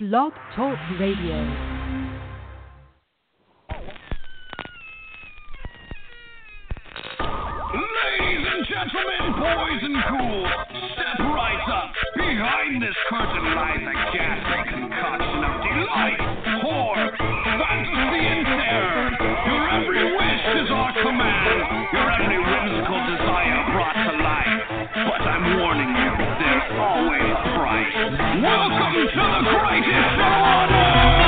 Blog Talk Radio. Gentlemen, boys and cool, step right up. Behind this curtain lies a ghastly concoction of delight, horror, fantasy, and terror. Your every wish is our command, your every whimsical desire brought to life. But I'm warning you, there's always a price. Welcome to the greatest show on earth!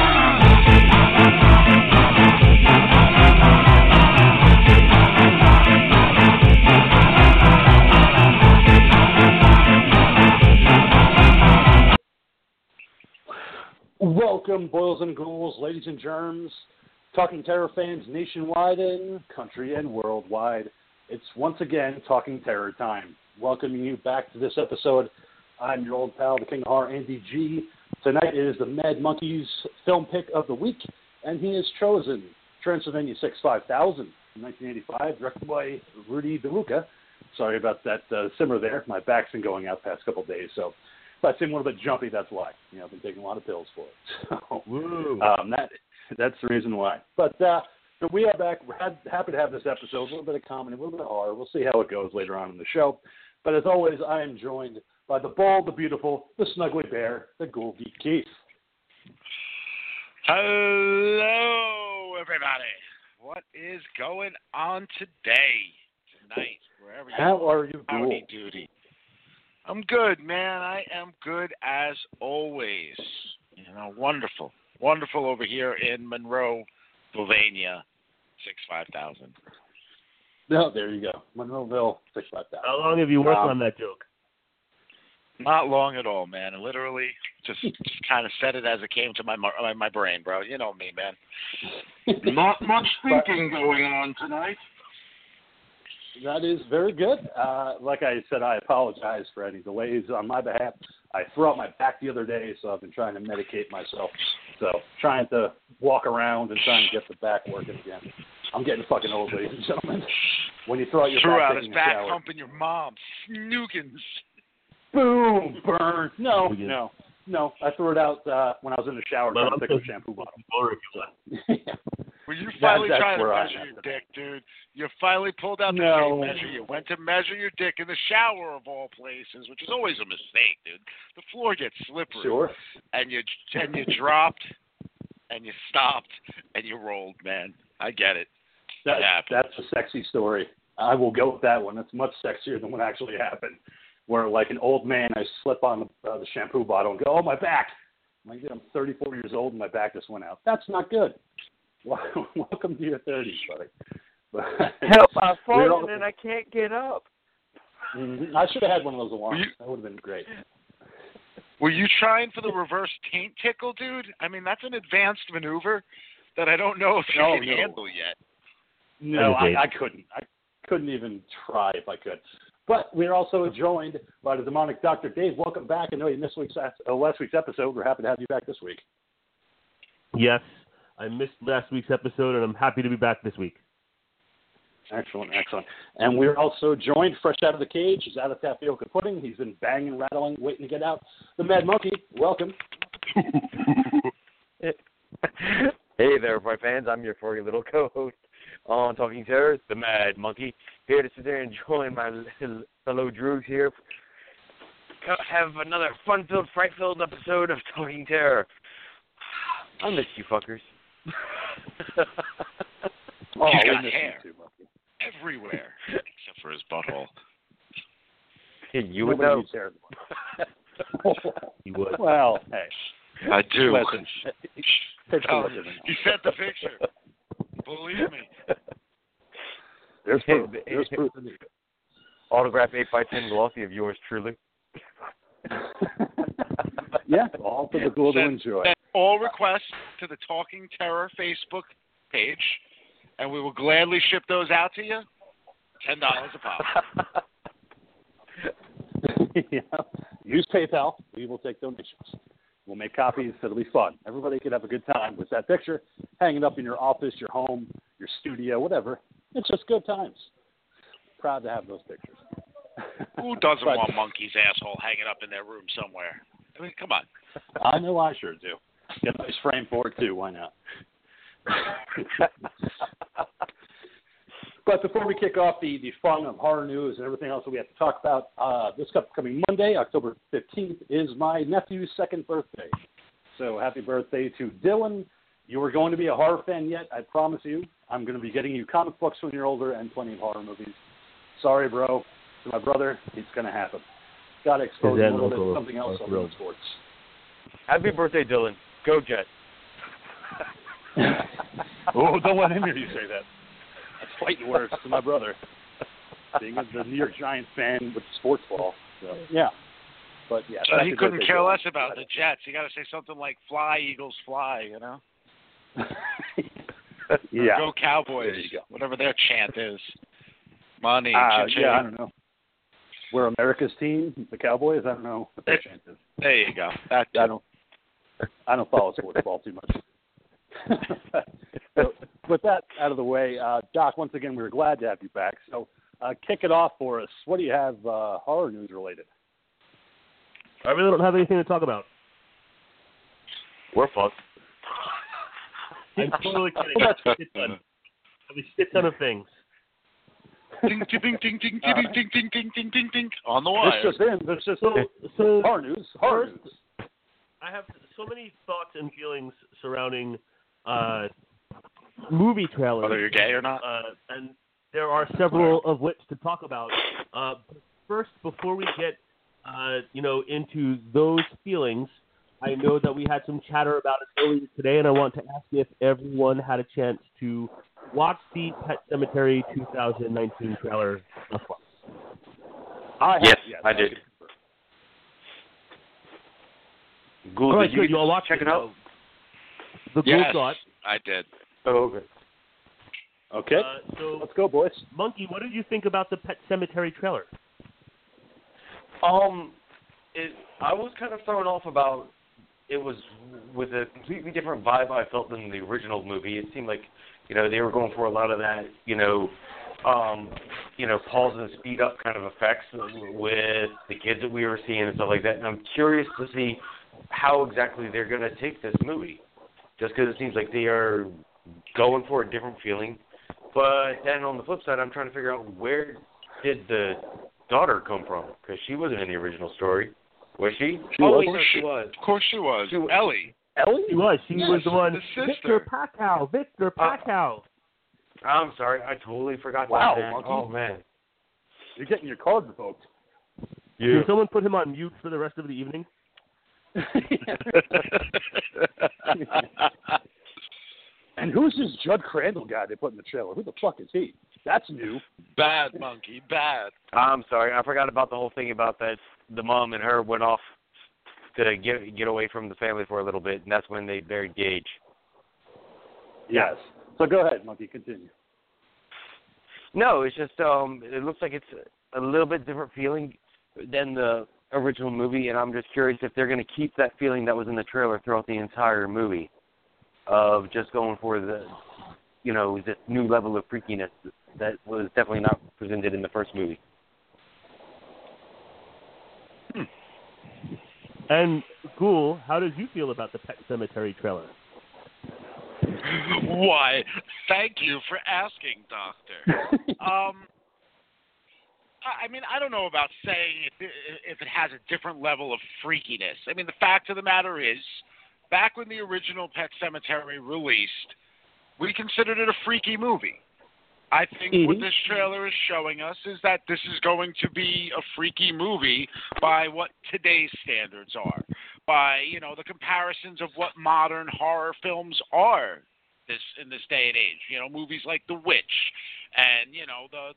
Welcome, boils and ghouls, ladies and germs, Talking Terror fans nationwide and country and worldwide. It's once again Talking Terror time. Welcoming you back to this episode. I'm your old pal, the King of Horror, Andy G. Tonight is the Mad Monkey's film pick of the week, and he has chosen Transylvania 6-5000 in 1985, directed by Rudy De Luca. Sorry about that simmer there. My back's been going out the past couple of days, so... I seem a little bit jumpy, that's why. You know, I've been taking a lot of pills for it. So, that's the reason why. But we are back. We're happy to have this episode. A little bit of comedy, a little bit of horror. We'll see how it goes later on in the show. But as always, I am joined by the bald, the beautiful, the snuggly bear, the ghoul geek Keith. Hello, everybody. What is going on tonight, wherever you are? How are you, ghoul? Howdy doody. I'm good, man. I am good as always. You know, wonderful. Wonderful over here in Monroe, Pennsylvania, 6-5000. No, there you go. Monroeville, 6-5000. How long have you worked on that joke? Not long at all, man. I literally just kind of said it as it came to my brain, bro. You know me, man. Not much thinking going on tonight. That is very good. Like I said, I apologize for any delays on my behalf. I threw out my back the other day, so I've been trying to medicate myself. So trying to walk around and trying to get the back working again. I'm getting fucking old, ladies and gentlemen. When you throw out your back, taking a shower. Throw out his back, pumping your mom. Snookins. Boom. Burn. No. I threw it out when I was in the shower trying to pick up a shampoo bottle. Yeah. Were you finally trying to measure your dick, dude? You finally pulled out the tape measure. You went to measure your dick in the shower of all places, which is always a mistake, dude. The floor gets slippery. Sure. And you dropped, and you stopped, and you rolled, man. I get it. That's a sexy story. I will go with that one. That's much sexier than what actually happened, where like an old man, I slip on the shampoo bottle and go, oh, my back. I'm like, I'm 34 years old, and my back just went out. That's not good. Welcome to your 30s, buddy. But help, I've fallen and I can't get up. Mm-hmm. I should have had one of those alarms. That would have been great. Were you trying for the reverse taint tickle, dude? I mean, that's an advanced maneuver that I don't know if you can handle yet. No, I couldn't. I couldn't even try if I could. But we're also joined by the demonic Dr. Dave. Welcome back. I know you missed last week's episode. We're happy to have you back this week. Yes. I missed last week's episode, and I'm happy to be back this week. Excellent. And we're also joined, fresh out of the cage. He's out of tapioca pudding. He's been banging, rattling, waiting to get out. The Mad Monkey, welcome. Hey there, my fans. I'm your furry little co-host on Talking Terror, the Mad Monkey. Here to sit there and join my fellow Droogs here. Have another fun-filled, fright-filled episode of Talking Terror. I miss you fuckers. Oh, he's got hair too, everywhere except for his butthole. Hey, you would know. You would. Well, hey, I do. Listen, you sent the picture. Believe me. There's proof. There's proof. Autograph 8x10 glossy of yours truly. Yeah, all for the cool to enjoy. All requests to the Talking Terror Facebook page, and we will gladly ship those out to you. $10 a pop. Yeah. Use PayPal. We will take donations. We'll make copies. It'll be fun. Everybody could have a good time with that picture, hanging up in your office, your home, your studio, whatever. It's just good times. Proud to have those pictures. Who doesn't want Monkey's asshole hanging up in their room somewhere? I mean, come on. I know I sure do. Get a nice frame for it, too. Why not? But before we kick off the fun of horror news and everything else that we have to talk about, this upcoming Monday, October 15th, is my nephew's second birthday. So happy birthday to Dylan. You are going to be a horror fan yet, I promise you. I'm going to be getting you comic books when you're older and plenty of horror movies. Sorry, bro. To my brother, it's going to happen. Got to expose him a little bit to something else on the sports. Happy birthday, Dylan. Go Jets. Oh, don't let him hear you say that. That's fighting words to my brother. Being a New York Giants fan with sports ball. So, yeah. But yeah, so he couldn't care less about the Jets. You got to say something like "Fly Eagles, fly," you know. Yeah. Go Cowboys. Go. Whatever their chant is. Money. I don't know. We're America's team, the Cowboys. I don't know what their chant is. There you go. That I don't follow sports ball too much. So, with that out of the way, Doc, once again, we were glad to have you back. So, kick it off for us. What do you have horror news related? I really don't have anything to talk about. We're fucked. I'm totally kidding. I'll be shit ton of things. Ding, ding, ding, ding, ding, ding, ding, ding, ding, ding, ding. On the wire. This just in. This just so horror news. Horror news. I have so many thoughts and feelings surrounding movie trailers. Whether you're gay or not. And there are several of which to talk about. First, before we get into those feelings, I know that we had some chatter about it earlier today, and I want to ask if everyone had a chance to watch the Pet Sematary 2019 trailer. Yes, I did. Ghoul, all right, did you all watch it? Out? The Ghoul Thought. I did. Oh, okay. Okay. So let's go, boys. Monkey, what did you think about the Pet Sematary trailer? I was kind of thrown off about it was with a completely different vibe I felt than the original movie. It seemed like, they were going for a lot of that, pause and speed up kind of effects with the kids that we were seeing and stuff like that. And I'm curious to see how exactly they're going to take this movie, just because it seems like they are going for a different feeling. But then on the flip side, I'm trying to figure out where did the daughter come from, because she wasn't in the original story. Was she? She was. Of course she was. Ellie. Ellie? She was. She was the one. The sister. Victor Packow. I'm sorry. I totally forgot about that. Monkey. Oh, man. You're getting your cards revoked. Yeah. Can someone put him on mute for the rest of the evening? And who's this Judd Crandall guy they put in the trailer? Who the fuck is he? That's new. Bad, Monkey, bad. I'm sorry. I forgot about the whole thing about that the mom and her went off to get away from the family for a little bit, and that's when they buried Gage. Yes. So go ahead, Monkey. Continue. No, it's just it looks like it's a little bit different feeling than the original movie, and I'm just curious if they're going to keep that feeling that was in the trailer throughout the entire movie, of just going for this new level of freakiness that was definitely not presented in the first movie. And Ghoul, how did you feel about the Pet Sematary trailer? Why, thank you for asking, Doctor. I mean, I don't know about saying if it has a different level of freakiness. I mean, the fact of the matter is, back when the original Pet Sematary released, we considered it a freaky movie. I think what this trailer is showing us is that this is going to be a freaky movie by what today's standards are, by the comparisons of what modern horror films are in this day and age. Movies like The Witch and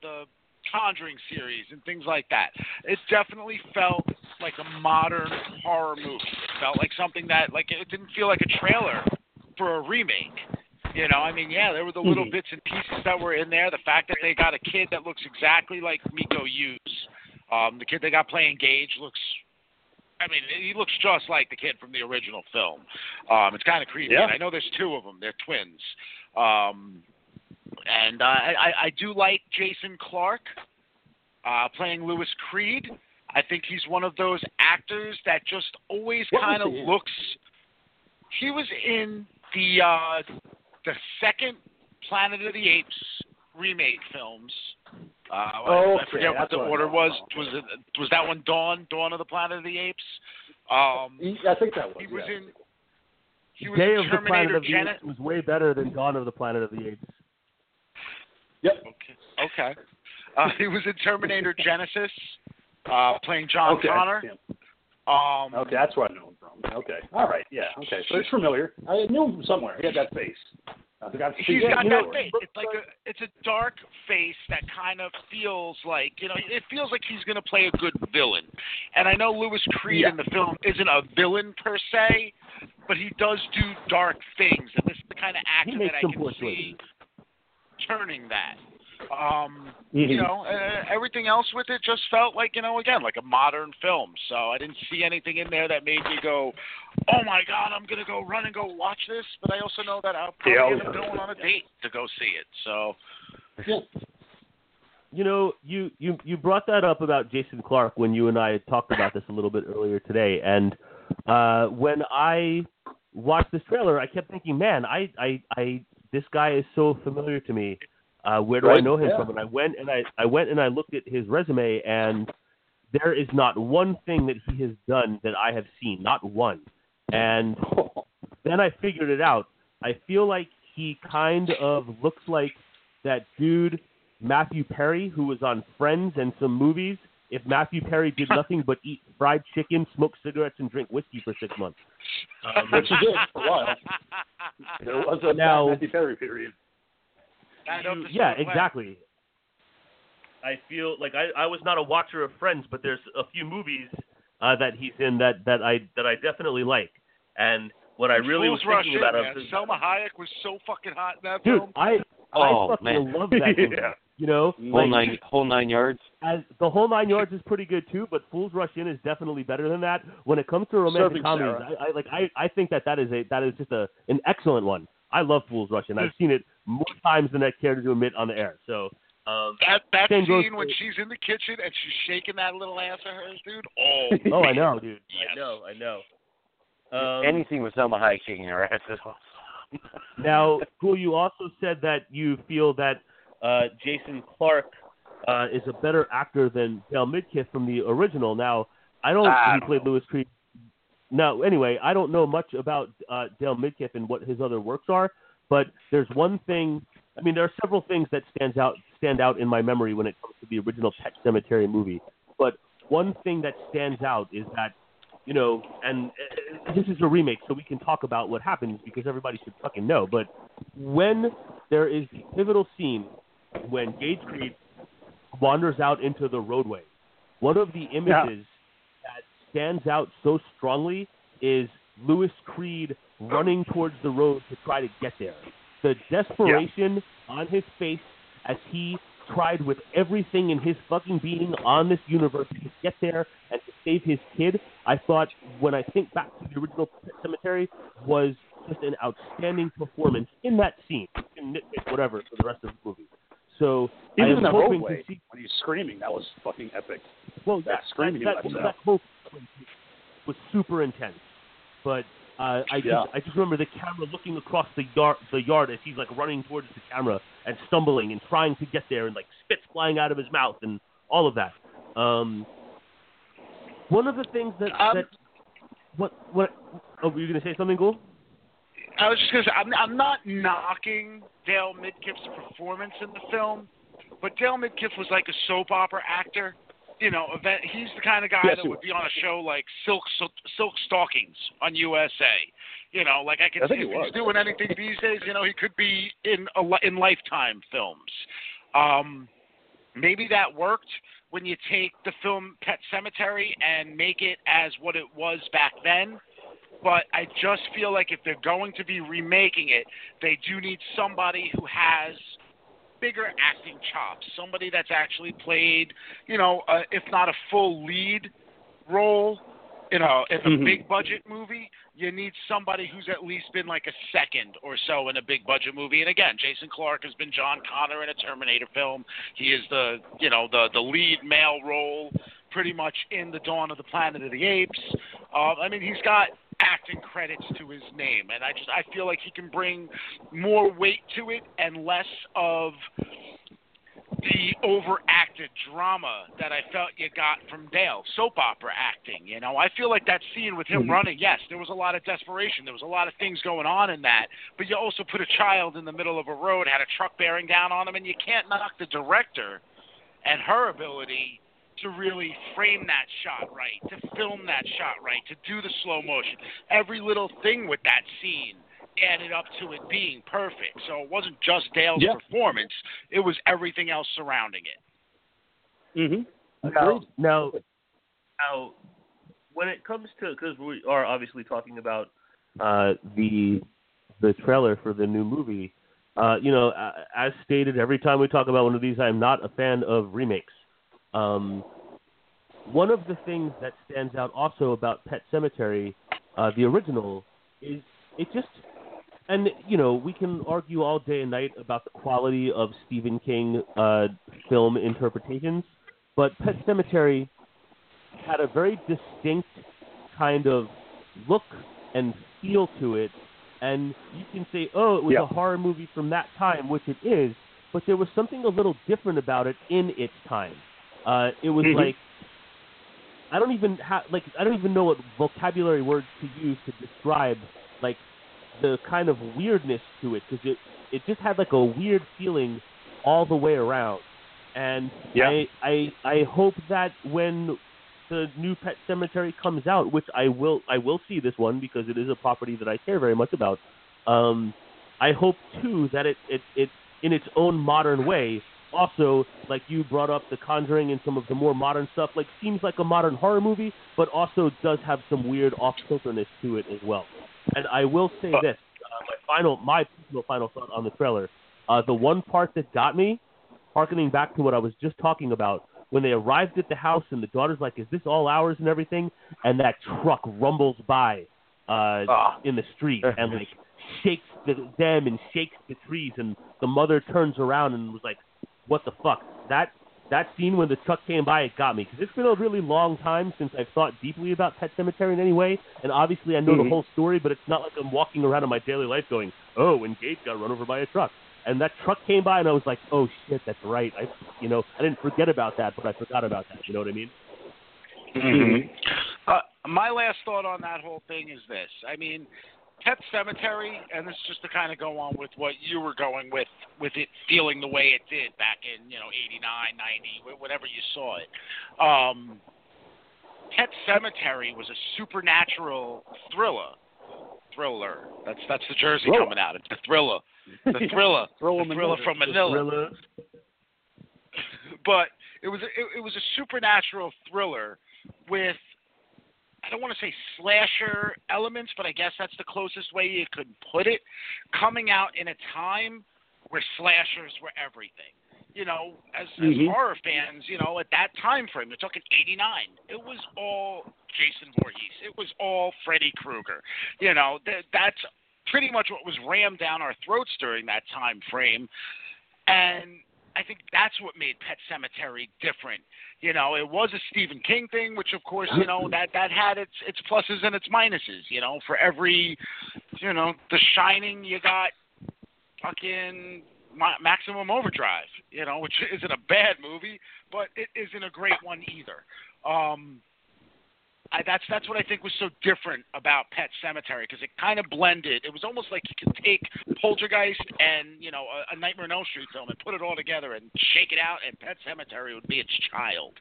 the Conjuring series and things like that. It definitely felt like a modern horror movie. It felt like something that, like, it didn't feel like a trailer for a remake. I mean, yeah, there were the little bits and pieces that were in there. The fact that they got a kid that looks exactly like Miko Hughes. The kid they got playing Gage he looks just like the kid from the original film. It's kind of creepy. Yeah. I know there's two of them. They're twins. And I do like Jason Clarke playing Lewis Creed. I think he's one of those actors that just always kind of looks. He was in the second Planet of the Apes remake films. I forget what the order was. Was that one Dawn of the Planet of the Apes? I think that was. He was in. He was Day in of the Planet of the Apes was way better than Dawn of the Planet of the Apes. Yep. Okay. He was in Terminator Genesis, playing John Connor. Yeah. That's where I know him from. Okay. All right. Yeah. Okay. So it's familiar. I knew him somewhere. He had that face. He's got that face. It's a dark face that kind of feels like, it feels like he's going to play a good villain. And I know Louis Creed in the film isn't a villain per se, but he does do dark things. And this is the kind of actor that I can see turning that. Everything else with it just felt like, again, like a modern film. So I didn't see anything in there that made me go, oh my God, I'm going to go run and go watch this. But I also know that I'll probably end up going on a date to go see it. So, you brought that up about Jason Clarke when you and I had talked about this a little bit earlier today. And when I watched this trailer, I kept thinking, man, I this guy is so familiar to me. Where do I know him from? And I went and I looked at his resume, and there is not one thing that he has done that I have seen, not one. And then I figured it out. I feel like he kind of looks like that dude Matthew Perry, who was on Friends and some movies. If Matthew Perry did nothing but eat fried chicken, smoke cigarettes, and drink whiskey for 6 months, which he did for a while. There was a Matthew Perry period. Exactly. I feel like I was not a watcher of Friends, but there's a few movies that he's in that I definitely like. And what I really was thinking about is Selma Hayek was so fucking hot in that film. I fucking love that movie. Yeah. Whole nine yards. The whole nine yards is pretty good too, but Fools Rush In is definitely better than that. When it comes to romantic comedies, I think that is just an excellent one. I love Fools Rush In. I've seen it more times than I care to admit on the air. So that scene when she's in the kitchen and she's shaking that little ass of hers, dude. Oh, I know, dude. Yes. I know. Anything with Selma Hayek shaking her ass is awesome. Now, cool. You also said that you feel that Jason Clarke is a better actor than Dale Midkiff from the original. Now, I don't know. Louis Creed. Now, anyway, I don't know much about Dale Midkiff and what his other works are, but there's one thing. I mean, there are several things that stand out in my memory when it comes to the original Pet Sematary movie. But one thing that stands out is that, and this is a remake, so we can talk about what happens because everybody should fucking know. But when there is the pivotal scene when Gage Creed wanders out into the roadway, one of the images stands out so strongly is Louis Creed running towards the road to try to get there. The desperation on his face as he tried with everything in his fucking being on this universe to get there and to save his kid, I thought, when I think back to the original Pet Sematary, was just an outstanding performance in that scene. You can nitpick whatever for the rest of the movie. So even in the roadway, when he's screaming, that was fucking epic. Well, that screaming that whole was super intense. But I just remember the camera looking across the yard as he's like running towards the camera and stumbling and trying to get there and like spits flying out of his mouth and all of that. One of the things that what were you gonna say something, Gould? I was just going to say, I'm not knocking Dale Midkiff's performance in the film, but Dale Midkiff was like a soap opera actor. He's the kind of guy that would be on a show like Silk Stockings on USA. Like I think if he's doing anything these days, he could be in Lifetime films. Maybe that worked when you take the film Pet Sematary and make it as what it was back then. But I just feel like if they're going to be remaking it, they do need somebody who has bigger acting chops, somebody that's actually played, if not a full lead role, in a big budget movie, you need somebody who's at least been like a second or so in a big budget movie. And again, Jason Clarke has been John Connor in a Terminator film. He is the lead male role pretty much in The Dawn of the Planet of the Apes. I mean, he's got acting credits to his name, and I feel like he can bring more weight to it and less of the overacted drama that I felt you got from Dale. Soap opera acting, you know. I feel like that scene with him running, yes, there was a lot of desperation. There was a lot of things going on in that. But you also put a child in the middle of a road, had a truck bearing down on him, and you can't knock the director and her ability to really frame that shot right, to film that shot right, to do the slow motion. Every little thing with that scene added up to it being perfect. So it wasn't just Dale's performance. It was everything else surrounding it. Mm-hmm. Now, when it comes to, because we are obviously talking about the trailer for the new movie, you know, as stated, every time we talk about one of these, I'm not a fan of remakes. One of the things that stands out also about Pet Sematary, the original, is it just, and you know, we can argue all day and night about the quality of Stephen King film interpretations, but Pet Sematary had a very distinct kind of look and feel to it, and you can say, oh, it was a horror movie from that time, which it is, but there was something a little different about it in its time. It was like, I don't even know what vocabulary words to use to describe like the kind of weirdness to it, because it just had like a weird feeling all the way around. And I hope that when the new Pet Sematary comes out, which I will see this one because it is a property that I care very much about. I hope too that it in its own modern way. Also, like you brought up The Conjuring and some of the more modern stuff, like seems like a modern horror movie, but also does have some weird off-kilterness to it as well. And I will say this, my personal final thought on the trailer, the one part that got me, hearkening back to what I was just talking about, when they arrived at the house and the daughter's like, is this all ours and everything? And that truck rumbles by in the street and like shakes them and shakes the trees, and the mother turns around and was like, what the fuck? That scene when the truck came by, it got me. Because it's been a really long time since I've thought deeply about Pet Sematary in any way. And obviously I know the whole story, but it's not like I'm walking around in my daily life going, oh, when Gabe got run over by a truck. And that truck came by and I was like, oh shit, that's right. I didn't forget about that, but I forgot about that. You know what I mean? My last thought on that whole thing is this. I mean, Pet Sematary, and this is just to kind of go on with what you were going with it feeling the way it did back in, you know, 89, 90, whenever you saw it. Pet Sematary was a supernatural thriller. That's the Jersey coming out. It's a thriller. The thriller. The thriller from Manila. Thriller. But it was a supernatural thriller with, I don't want to say slasher elements, but I guess that's the closest way you could put it, coming out in a time where slashers were everything. You know, as horror fans, you know, at that time frame, you're talking 89, it was all Jason Voorhees. It was all Freddy Krueger. You know, that's pretty much what was rammed down our throats during that time frame. And I think that's what made Pet Sematary different. You know, it was a Stephen King thing, which of course, you know, that had its pluses and its minuses. You know, for every, you know, The Shining, you got fucking Maximum Overdrive, you know, which isn't a bad movie, but it isn't a great one either. That's what I think was so different about Pet Sematary, because it kind of blended. It was almost like you could take Poltergeist and, you know, a Nightmare on Elm Street film and put it all together and shake it out, and Pet Sematary would be its child.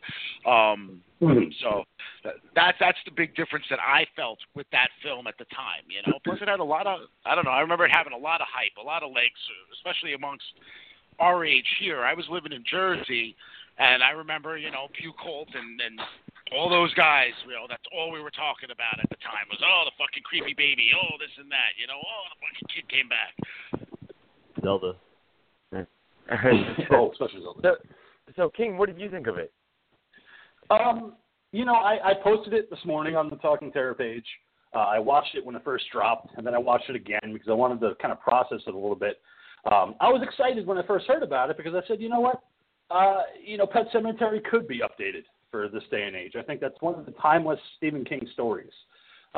So that's the big difference that I felt with that film at the time, you know. Plus it had a lot of, I don't know, I remember it having a lot of hype, a lot of legs, especially amongst our age here. I was living in Jersey, and I remember, you know, Pew Colt and all those guys, you know, that's all we were talking about at the time was, oh, the fucking creepy baby, oh, this and that, you know, oh, the fucking kid came back. Zelda. Oh, especially Zelda. So, King, what did you think of it? You know, I posted it this morning on the Talking Terror page. I watched it when it first dropped, and then I watched it again because I wanted to kind of process it a little bit. I was excited when I first heard about it because I said, you know what? You know, Pet Sematary could be updated. for this day and age. I think that's one of the timeless Stephen King stories,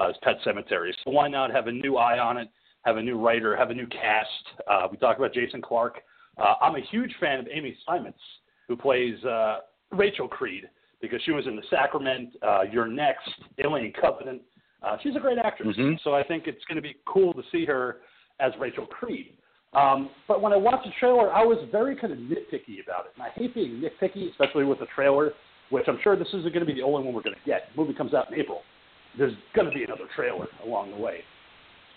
is Pet Sematary. So why not have a new eye on it, have a new writer, have a new cast. We talked about Jason Clarke. I'm a huge fan of Amy Simons, who plays Rachel Creed, because she was in The Sacrament, Your Next, Alien Covenant. She's a great actress. Mm-hmm. So I think it's going to be cool to see her as Rachel Creed. But when I watched the trailer, I was very kind of nitpicky about it. And I hate being nitpicky, especially with a trailer, which I'm sure this isn't going to be the only one we're going to get. The movie comes out in April. There's going to be another trailer along the way.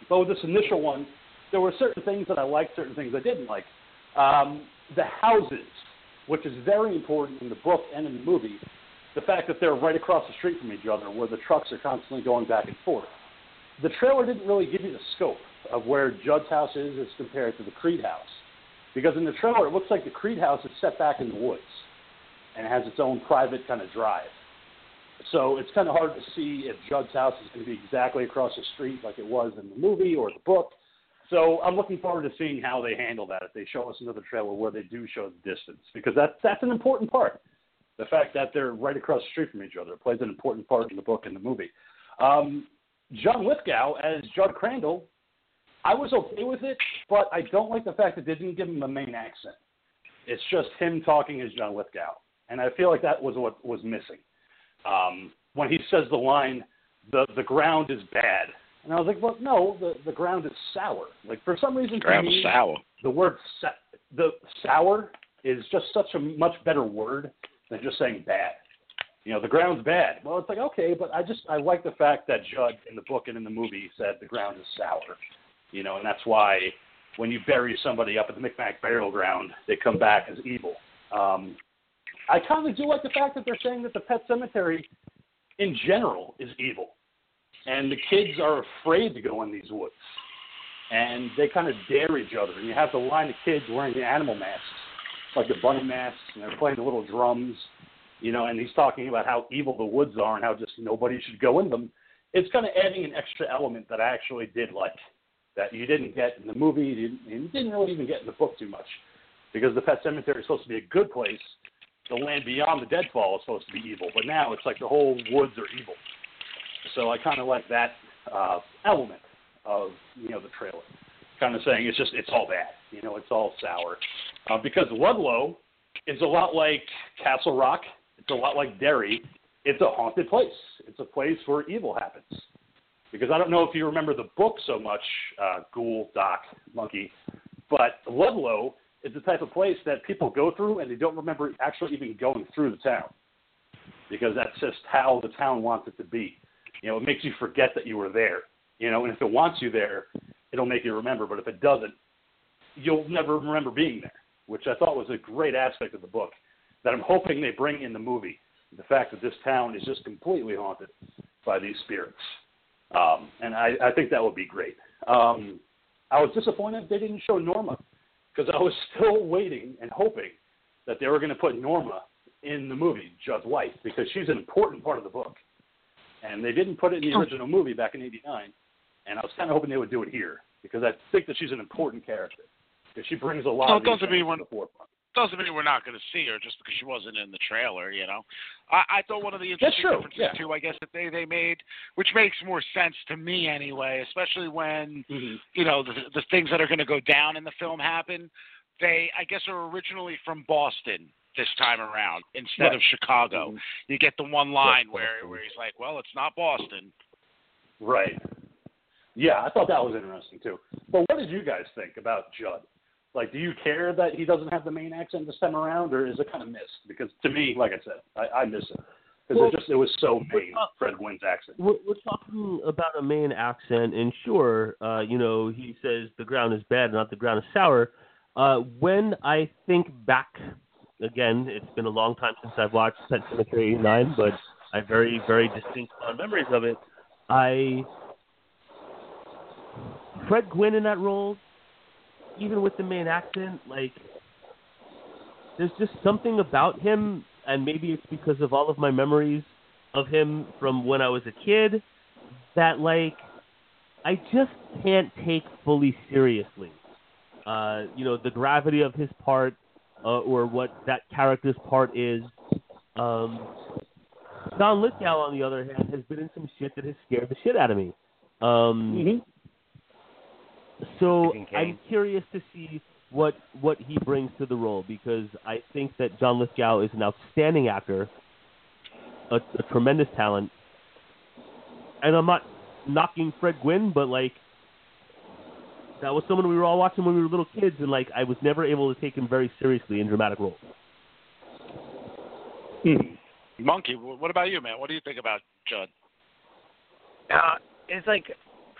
But with this initial one, there were certain things that I liked, certain things I didn't like. The houses, which is very important in the book and in the movie, the fact that they're right across the street from each other, where the trucks are constantly going back and forth. The trailer didn't really give you the scope of where Judd's house is as compared to the Creed house, because in the trailer it looks like the Creed house is set back in the woods and has its own private kind of drive. So it's kind of hard to see if Judd's house is going to be exactly across the street like it was in the movie or the book. So I'm looking forward to seeing how they handle that, if they show us another trailer where they do show the distance, because that's an important part. The fact that they're right across the street from each other plays an important part in the book and the movie. John Lithgow as Judd Crandall, I was okay with it, but I don't like the fact that they didn't give him a main accent. It's just him talking as John Lithgow, and I feel like that was what was missing. When he says the line, the ground is bad. And I was like, well, no, the ground is sour. Like, for some reason, to me, sour. The word the sour is just such a much better word than just saying bad. You know, the ground's bad. Well, it's like, okay, but I like the fact that Judd in the book and in the movie said the ground is sour. You know, and that's why when you bury somebody up at the Micmac burial ground, they come back as evil. I kind of do like the fact that they're saying that the Pet Sematary in general is evil. And the kids are afraid to go in these woods. And they kind of dare each other. And you have the line of kids wearing the animal masks, like the bunny masks, and they're playing the little drums, you know, and he's talking about how evil the woods are and how just nobody should go in them. It's kind of adding an extra element that I actually did like, that you didn't get in the movie, you didn't really even get in the book too much, because the Pet Sematary is supposed to be a good place. The land beyond the deadfall is supposed to be evil, but now it's like the whole woods are evil. So I kind of like that element of, you know, the trailer, kind of saying it's all bad, you know, it's all sour, because Ludlow is a lot like Castle Rock, it's a lot like Derry, it's a haunted place, it's a place where evil happens. Because I don't know if you remember the book so much, Ghoul, Doc, Monkey, but Ludlow is the type of place that people go through and they don't remember actually even going through the town, because that's just how the town wants it to be. You know, it makes you forget that you were there, you know, and if it wants you there, it'll make you remember. But if it doesn't, you'll never remember being there, which I thought was a great aspect of the book that I'm hoping they bring in the movie. The fact that this town is just completely haunted by these spirits. And I think that would be great. I was disappointed they didn't show Norma, because I was still waiting and hoping that they were going to put Norma in the movie, Judd's wife, because she's an important part of the book. And they didn't put it in the original movie back in '89, and I was kind of hoping they would do it here, because I think that she's an important character, because she brings a lot of things to the forefront. Doesn't mean we're not going to see her just because she wasn't in the trailer, you know. I thought one of the interesting differences, too, I guess, that they made, which makes more sense to me anyway, especially when, you know, the things that are going to go down in the film happen, they, I guess, are originally from Boston this time around instead of Chicago. You get the one line where he's like, well, it's not Boston. Right. Yeah, I thought that was interesting, too. But what did you guys think about Judd? Like, do you care that he doesn't have the main accent this time around, or is it kind of missed? Because to me, like I said, I miss it. Because it was so main, Fred Gwynne's accent. We're talking about a main accent, and sure, you know, he says the ground is bad, not the ground is sour. When I think back, again, it's been a long time since I've watched Pet Sematary 89, but I have very, very distinct memories of it. Fred Gwynne in that role, even with the main accent, like, there's just something about him, and maybe it's because of all of my memories of him from when I was a kid, that, like, I just can't take fully seriously. You know, the gravity of his part, or what that character's part is. John Lithgow, on the other hand, has been in some shit that has scared the shit out of me. So I'm curious to see what he brings to the role, because I think that John Lithgow is an outstanding actor, a tremendous talent. And I'm not knocking Fred Gwynne, but like, that was someone we were all watching when we were little kids, and like, I was never able to take him very seriously in dramatic roles. Monkey, what about you, man? What do you think about Judd? It's like,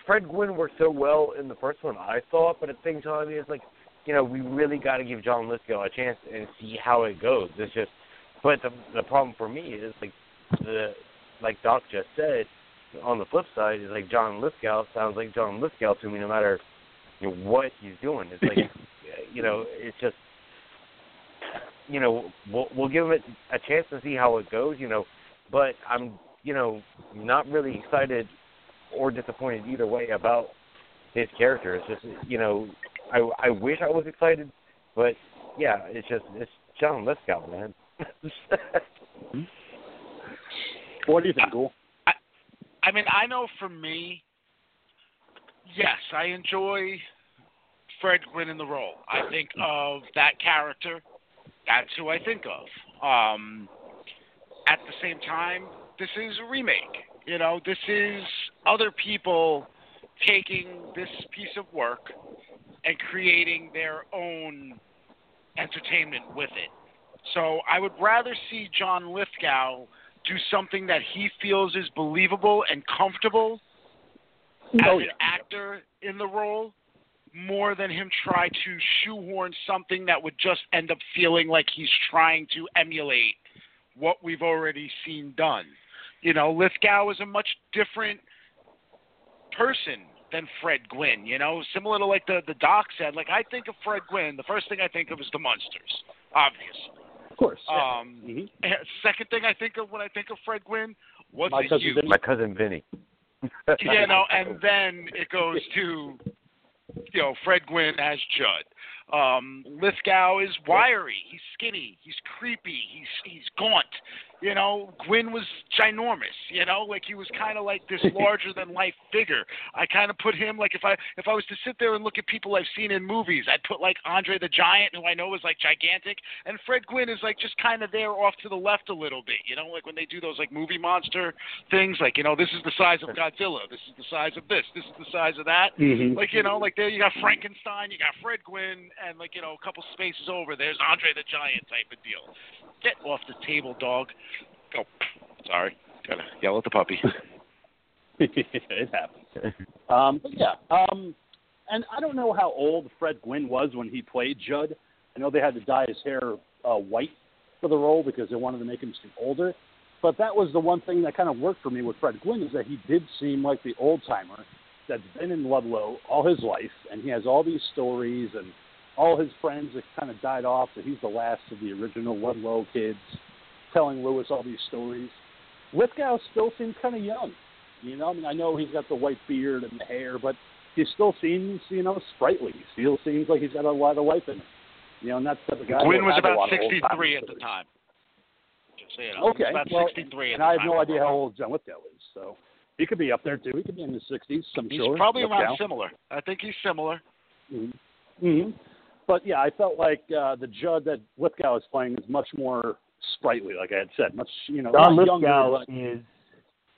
Fred Gwynne worked so well in the first one, I thought, but at the same time, it's like, you know, we really got to give John Lithgow a chance and see how it goes. It's just, but the problem for me is like Doc just said. On the flip side, is like John Lithgow sounds like John Lithgow to me, no matter what he's doing. It's like, you know, it's just, you know, we'll give him a chance to see how it goes, you know. But I'm, you know, not really excited or disappointed either way about his character. It's just, you know, I wish I was excited, but yeah, it's just, it's John Lithgow, man. What do you think, Ghoul? I mean, I know for me, yes, I enjoy Fred Gwynne in the role. I think of that character. That's who I think of. At the same time, this is a remake. You know, this is other people taking this piece of work and creating their own entertainment with it. So I would rather see John Lithgow do something that he feels is believable and comfortable as an actor in the role, more than him try to shoehorn something that would just end up feeling like he's trying to emulate what we've already seen done. You know, Lithgow is a much different person than Fred Gwynne, you know, similar to like the Doc said. Like, I think of Fred Gwynne, the first thing I think of is the Munsters, obviously. Of course. Second thing I think of when I think of Fred Gwynne, what's it you? My cousin Vinny. You know, and then it goes to, you know, Fred Gwynne as Judd. Lithgow is wiry. He's skinny. He's creepy. He's gaunt. You know, Gwynne was ginormous. You know, like he was kind of like this larger than life figure. I kind of put him like if I was to sit there and look at people I've seen in movies, I'd put like Andre the Giant, who I know is like gigantic, and Fred Gwynne is like just kind of there off to the left a little bit. You know, like when they do those like movie monster things, like, you know, this is the size of Godzilla. This is the size of this. This is the size of that. Mm-hmm. Like, you know, like there you got Frankenstein, you got Fred Gwynne, and like, you know, a couple spaces over there's Andre the Giant type of deal. Get off the table, dog. Oh, sorry. Gotta yell at the puppy. It happens. But yeah. And I don't know how old Fred Gwynne was when he played Judd. I know they had to dye his hair white for the role because they wanted to make him seem older. But that was the one thing that kind of worked for me with Fred Gwynne, is that he did seem like the old-timer that's been in Ludlow all his life, and he has all these stories, and all his friends that kind of died off, that he's the last of the original Ludlow kids, telling Lewis all these stories. Lithgow still seems kind of young, you know. I mean, I know he's got the white beard and the hair, but he still seems, you know, sprightly. He still seems like he's got a lot of life in him, you know. And that's the guy. Gwynne was about 63 at the time. Just saying, okay, about 63. And I have no idea how old John Lithgow is, so he could be up there too. He could be in his 60s. I'm sure he's probably around similar. I think he's similar. Mm-hmm. Mm-hmm. But yeah, I felt like the Judd that Lithgow is playing is much more sprightly, like I had said, much, you know. John Lithgow is,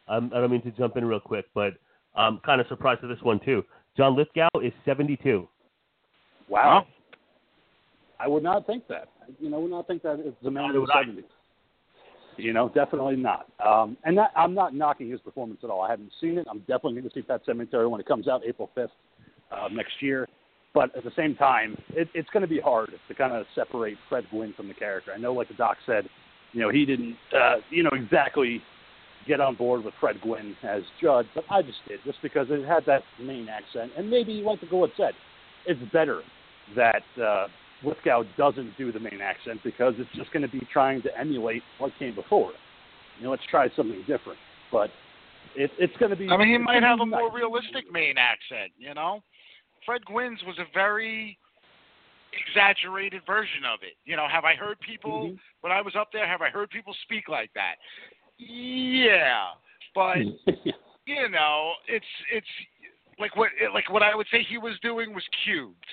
I don't mean to jump in real quick, but I'm kind of surprised at this one too. John Lithgow is 72. Wow. I would not think that. You know, I would not think that it's a man in the 70s. You know, definitely not. And that, I'm not knocking his performance at all. I haven't seen it. I'm definitely going to see Pet Sematary when it comes out April 5th next year. But at the same time, it's going to be hard to kind of separate Fred Gwynne from the character. I know, like the Doc said, you know, he didn't, you know, exactly get on board with Fred Gwynne as Judd, but I just did, just because it had that main accent. And maybe, like the Ghoul said, it's better that Lithgow doesn't do the main accent, because it's just going to be trying to emulate what came before. You know, let's try something different. But it's going to be... I mean, he might have a more realistic main accent, you know? Fred Gwynne's was a very exaggerated version of it. You know, have I heard people, when I was up there, have I heard people speak like that? Yeah, but you know, it's like what I would say he was doing was cubed,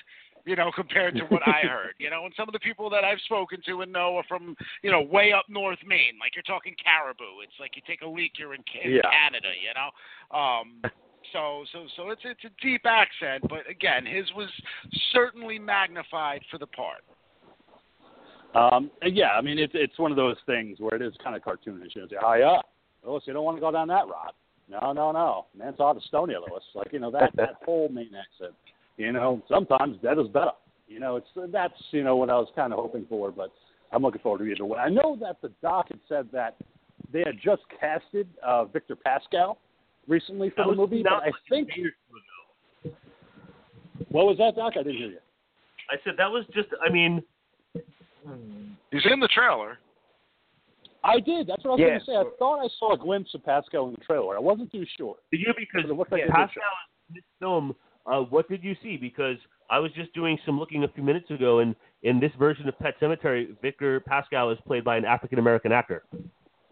you know, compared to what I heard, you know, and some of the people that I've spoken to and know are from, you know, way up north Maine, like you're talking Caribou. It's like you take a leak, you're in Canada, you know. So it's a deep accent, but again, his was certainly magnified for the part. Yeah, I mean, it's one of those things where it is kind of cartoonish. It's like, oh, yeah, Lewis, you don't want to go down that route. No. Man's out of Estonia, Lewis. Like, you know, that whole Maine accent. You know, sometimes dead is better. You know, that's, you know, what I was kind of hoping for, but I'm looking forward to either way. I know that the doc had said that they had just casted Victor Pascal recently for the movie, but I think... What was that, Doc? I didn't hear you. I said that was just, I mean... He's in the trailer. I did. That's what I was going to say. I thought I saw a glimpse of Pascal in the trailer. I wasn't too sure. Did you? Because it looked like Pascal in this film. What did you see? Because I was just doing some looking a few minutes ago, and in this version of Pet Sematary, Victor Pascal is played by an African American actor.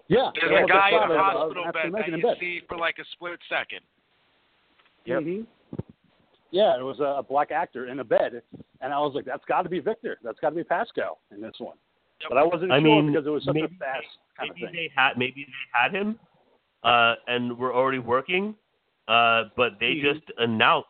Yeah, there's a guy in a hospital bed that you see for like a split second. Yeah. Mm-hmm. Yeah, it was a black actor in a bed, and I was like, that's got to be Victor. That's got to be Pascal in this one. Yep. But I wasn't sure because it was such a fast kind of thing. Maybe they had him and were already working, but they just announced.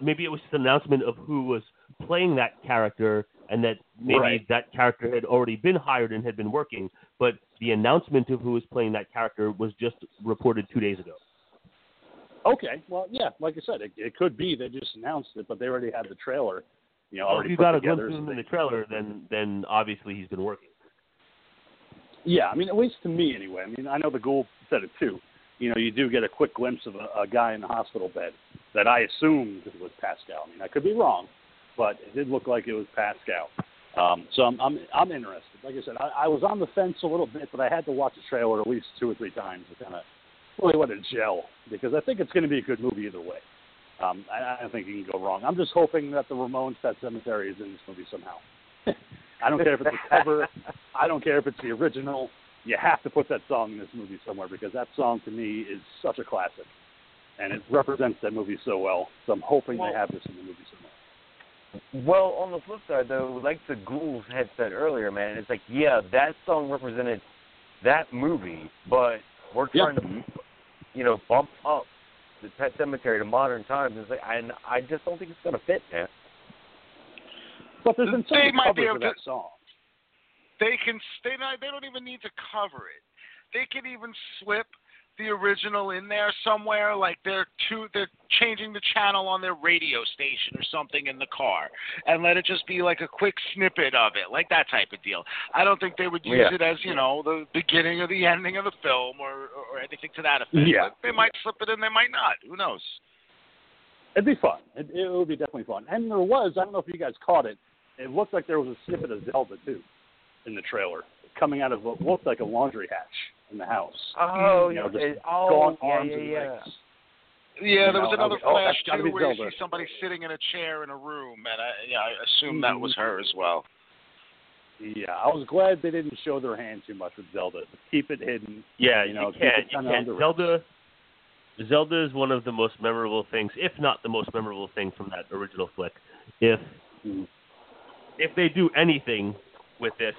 Maybe it was just an announcement of who was playing that character and that maybe that character had already been hired and had been working, but the announcement of who was playing that character was just reported 2 days ago. Okay, well, yeah, like I said, it could be they just announced it, but they already had the trailer, you know, already put together. If you got a glimpse in the trailer, then obviously he's been working. Yeah, I mean, at least to me anyway. I mean, I know the Ghoul said it too. You know, you do get a quick glimpse of a guy in the hospital bed that I assumed was Pascal. I mean, I could be wrong, but it did look like it was Pascal. So I'm interested. Like I said, I was on the fence a little bit, but I had to watch the trailer at least two or three times to kind of. Really want to gel, because I think it's going to be a good movie either way. I don't think you can go wrong. I'm just hoping that the Ramones Pet Sematary is in this movie somehow. I don't care if it's a cover. I don't care if it's the original. You have to put that song in this movie somewhere, because that song to me is such a classic, and it represents that movie so well. So I'm hoping they have this in the movie somewhere. Well, on the flip side, though, like the Ghouls had said earlier, man, it's like, yeah, that song represented that movie, but we're trying to... you know, bump up the Pet Sematary to modern times, and I just don't think it's going to fit, man. But there's been so many covers of that song. They don't even need to cover it. They could even slip the original in there somewhere, like they're changing the channel on their radio station or something in the car, and let it just be like a quick snippet of it, like that type of deal. I don't think they would use it as, you know, the beginning or the ending of the film or anything to that effect. Yeah. But they might slip it in, they might not. Who knows? It'd be fun. It would be definitely fun. And there was, I don't know if you guys caught it, it looked like there was a snippet of Zelda too in the trailer, coming out of what looked like a laundry hatch in the house. Oh, you know, arms and legs. Yeah, there was another flash too, where you see somebody sitting in a chair in a room, and I assume that was her as well. Yeah, I was glad they didn't show their hand too much with Zelda. Keep it hidden. Yeah, you know, you can't. Zelda is one of the most memorable things, if not the most memorable thing from that original flick. If they do anything with this,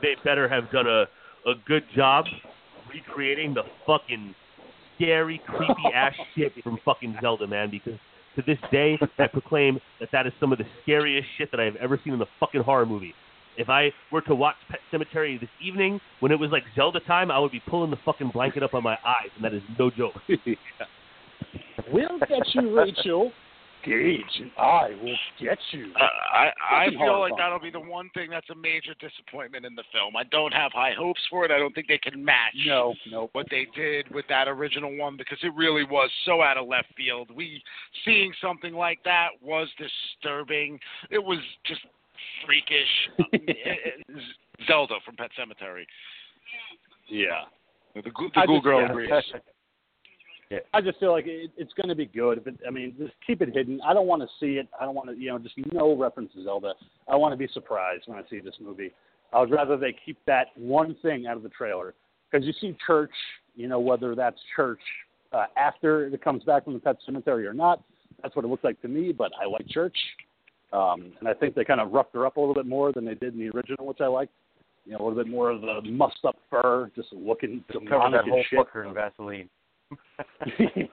they better have done a good job recreating the fucking scary, creepy-ass shit from fucking Zelda, man, because to this day, I proclaim that is some of the scariest shit that I've ever seen in a fucking horror movie. If I were to watch Pet Sematary this evening, when it was like Zelda time, I would be pulling the fucking blanket up on my eyes, and that is no joke. We'll get you, Rachel. Gage and I will get you. I feel like that'll be the one thing that's a major disappointment in the film. I don't have high hopes for it. I don't think they can match what they did with that original one, because it really was so out of left field. Seeing something like that was disturbing. It was just freakish. Zelda from Pet Sematary. Yeah. The Ghoul Girl agrees. I just feel like it's going to be good. But, I mean, just keep it hidden. I don't want to see it. I don't want to, you know, just no reference to Zelda. I want to be surprised when I see this movie. I would rather they keep that one thing out of the trailer. Because you see Church, you know, whether that's Church after it comes back from the Pet Sematary or not, that's what it looks like to me, but I like Church. And I think they kind of roughed her up a little bit more than they did in the original, which I liked. You know, a little bit more of the mussed-up fur, just looking demonic and shit. Cover that whole fucker in Vaseline. Yeah.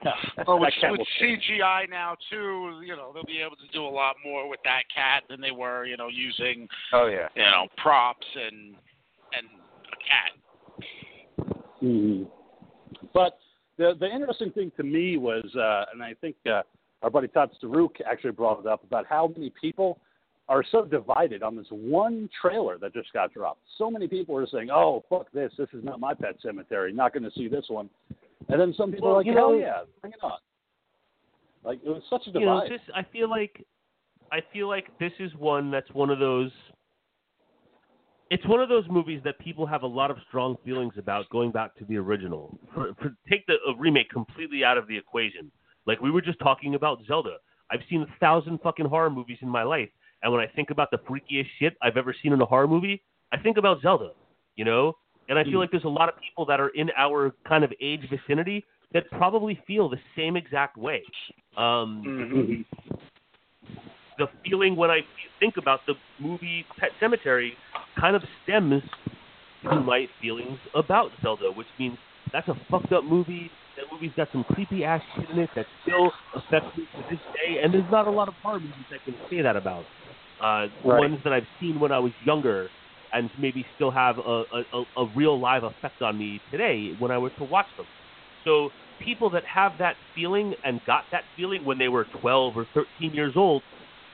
Well, with CGI now, too, you know, they'll be able to do a lot more with that cat than they were, you know, using, you know, props and a cat. Mm-hmm. But the interesting thing to me was, and I think our buddy Todd Saruk actually brought it up, about how many people are so divided on this one trailer that just got dropped. So many people are saying, oh, fuck this. This is not my Pet Sematary. Not going to see this one. And then some people are like, hell yeah, bring it on. Like, it was such a divide. You know, this, I feel like this is one that's one of those... It's one of those movies that people have a lot of strong feelings about going back to the original. Take the remake completely out of the equation. Like, we were just talking about Zelda. I've seen 1,000 fucking horror movies in my life. And when I think about the freakiest shit I've ever seen in a horror movie, I think about Zelda, you know? And I feel like there's a lot of people that are in our kind of age vicinity that probably feel the same exact way. The feeling when I think about the movie Pet Sematary kind of stems from my feelings about Zelda, which means that's a fucked up movie. That movie's got some creepy ass shit in it that still affects me to this day. And there's not a lot of horror movies I can say that about. Ones that I've seen when I was younger and maybe still have a real live effect on me today when I was to watch them. So people that have that feeling and got that feeling when they were 12 or 13 years old,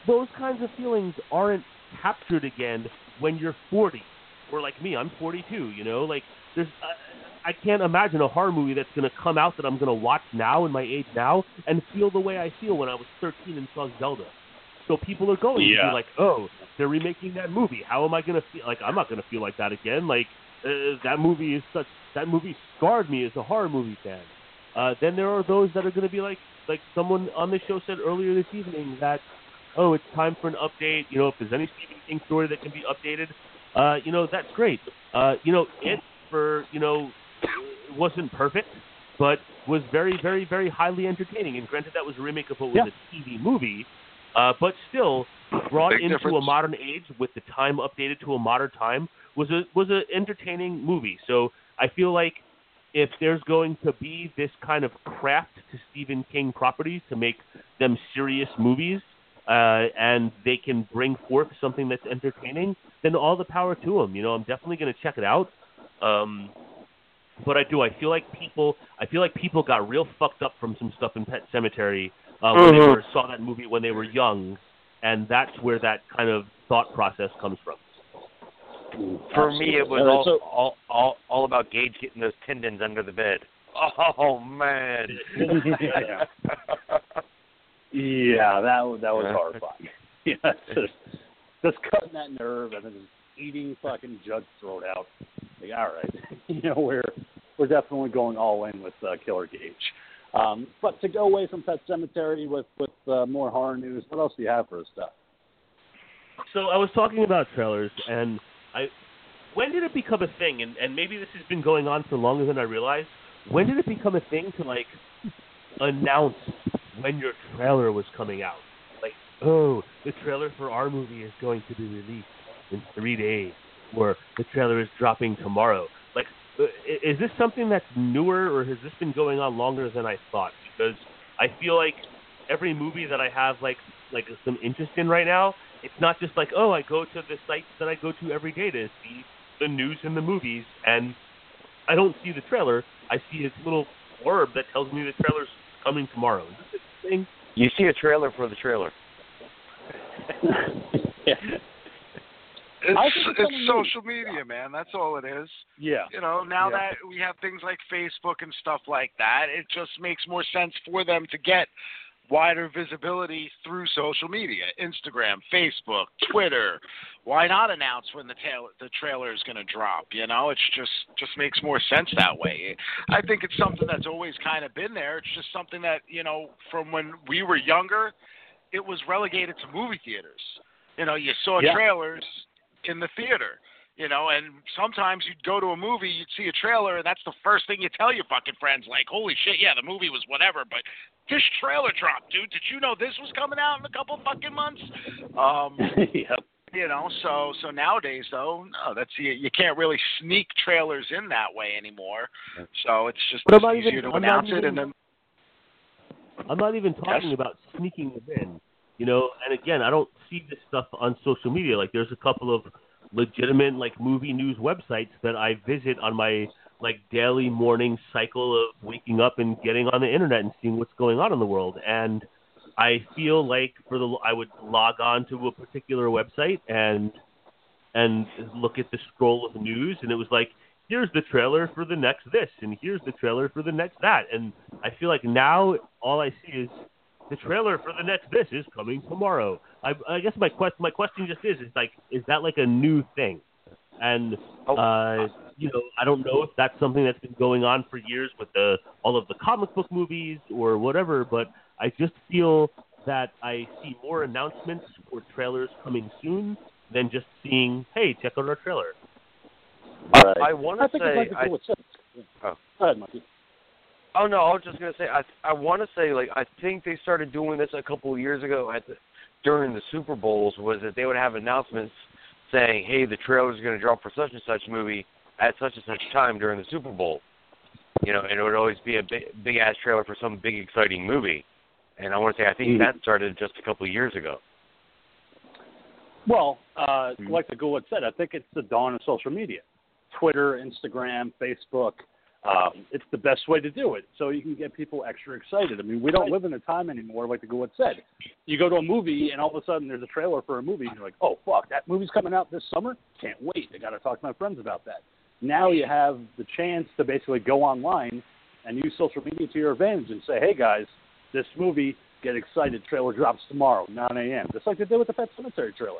those kinds of feelings aren't captured again when you're 40. Or like me, I'm 42, you know? Like, there's... I can't imagine a horror movie that's going to come out that I'm going to watch now in my age now and feel the way I feel when I was 13 and saw Zelda. So people are going to be like, oh, they're remaking that movie. How am I going to feel? Like, I'm not going to feel like that again. Like, that movie scarred me as a horror movie fan. Then there are those that are going to be like someone on the show said earlier this evening that, oh, it's time for an update. You know, if there's any Stephen King story that can be updated, you know, that's great. You know, it's for, you know, it wasn't perfect, but was very, very, very highly entertaining. And granted, that was a remake of what was a TV movie, but still brought into a modern age with the time updated to a modern time was a entertaining movie. So I feel like if there's going to be this kind of craft to Stephen King properties to make them serious movies, and they can bring forth something that's entertaining, then all the power to them. You know, I'm definitely going to check it out. But I do. I feel like people got real fucked up from some stuff in Pet Sematary when they first saw that movie when they were young, and that's where that kind of thought process comes from. For me, it was all about Gage getting those tendons under the bed. Oh man. Yeah, that was horrifying. Yeah, just cutting that nerve and then just eating fucking Judd's throat out. Like, all right, you know, we're definitely going all in with Killer Gage. But to go away from Pet Sematary with more horror news, what else do you have for us, Doc? So I was talking about trailers, and when did it become a thing? And maybe this has been going on for longer than I realized. When did it become a thing to like announce when your trailer was coming out? Like, oh, the trailer for our movie is going to be released in 3 days. Where the trailer is dropping tomorrow. Like, is this something that's newer, or has this been going on longer than I thought? Because I feel like every movie that I have like some interest in right now, it's not just like, oh, I go to the sites that I go to every day to see the news and the movies, and I don't see the trailer. I see this little blurb that tells me the trailer's coming tomorrow. Is this a thing? You see a trailer for the trailer. Yeah. It's social media, man. That's all it is. Yeah. You know, now that we have things like Facebook and stuff like that, it just makes more sense for them to get wider visibility through social media, Instagram, Facebook, Twitter. Why not announce when the trailer is going to drop? You know, it's just makes more sense that way. I think it's something that's always kind of been there. It's just something that, you know, from when we were younger, it was relegated to movie theaters. You know, you saw trailers in the theater. You know, and sometimes you'd go to a movie, you'd see a trailer, and that's the first thing you tell your fucking friends. Like, holy shit, yeah, the movie was whatever, but this trailer dropped, dude. Did you know this was coming out in a couple fucking months? Yep. You know, so nowadays, though, no, that's you can't really sneak trailers in that way anymore. So it's just easier to announce it. And then I'm not even talking about sneaking it in. You know, and again, I don't see this stuff on social media. Like, there's a couple of legitimate, like, movie news websites that I visit on my, like, daily morning cycle of waking up and getting on the internet and seeing what's going on in the world. And I feel like I would log on to a particular website and look at the scroll of news, and it was like, here's the trailer for the next this, and here's the trailer for the next that. And I feel like now all I see is the trailer for the next this is coming tomorrow. I guess my question just is like, is that like a new thing? And you know, I don't know if that's something that's been going on for years with all of the comic book movies or whatever, but I just feel that I see more announcements or trailers coming soon than just seeing, hey, check out our trailer. Right. I want to say, go ahead, Mikey. Oh, no, I was just going to say, I want to say, like, I think they started doing this a couple of years ago during the Super Bowls, was that they would have announcements saying, hey, the trailer's going to drop for such-and-such movie at such-and-such time during the Super Bowl. You know, and it would always be a big-ass trailer for some big, exciting movie. And I want to say, I think that started just a couple of years ago. Well, like the Goulet said, I think it's the dawn of social media. Twitter, Instagram, Facebook. It's the best way to do it, so you can get people extra excited. I mean, we don't live in a time anymore, like the Goulet said. You go to a movie, and all of a sudden there's a trailer for a movie, and you're like, oh, fuck, that movie's coming out this summer? Can't wait. I got to talk to my friends about that. Now you have the chance to basically go online and use social media to your advantage and say, hey, guys, this movie, get excited, trailer drops tomorrow, 9 a.m., just like they did with the Pet Sematary trailer.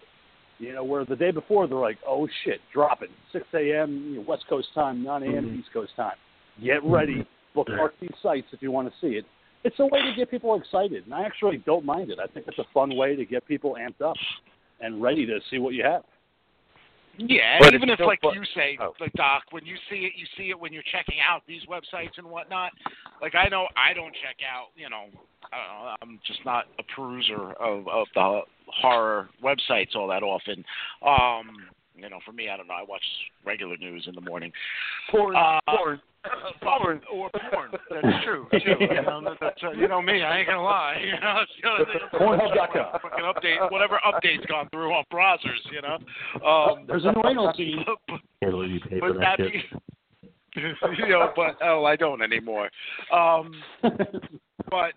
You know, where the day before they're like, oh, shit, drop it, 6 a.m., you know, West Coast time, 9 a.m., East Coast time. Get ready, bookmark these sites if you want to see it. It's a way to get people excited, and I actually don't mind it. I think it's a fun way to get people amped up and ready to see what you have. Yeah, but even if, like you say, like, Doc, when you see it when you're checking out these websites and whatnot. Like, I know I don't check out, you know, I don't know, I'm just not a peruser of the horror websites all that often. You know, for me, I don't know. I watch regular news in the morning. Porn. That's true. You know, you know me. I ain't gonna lie. You know, Pornhub.com. Fucking update. Whatever update's gone through on browsers. You know. There's a new scene. But that, you know, but I don't anymore. But.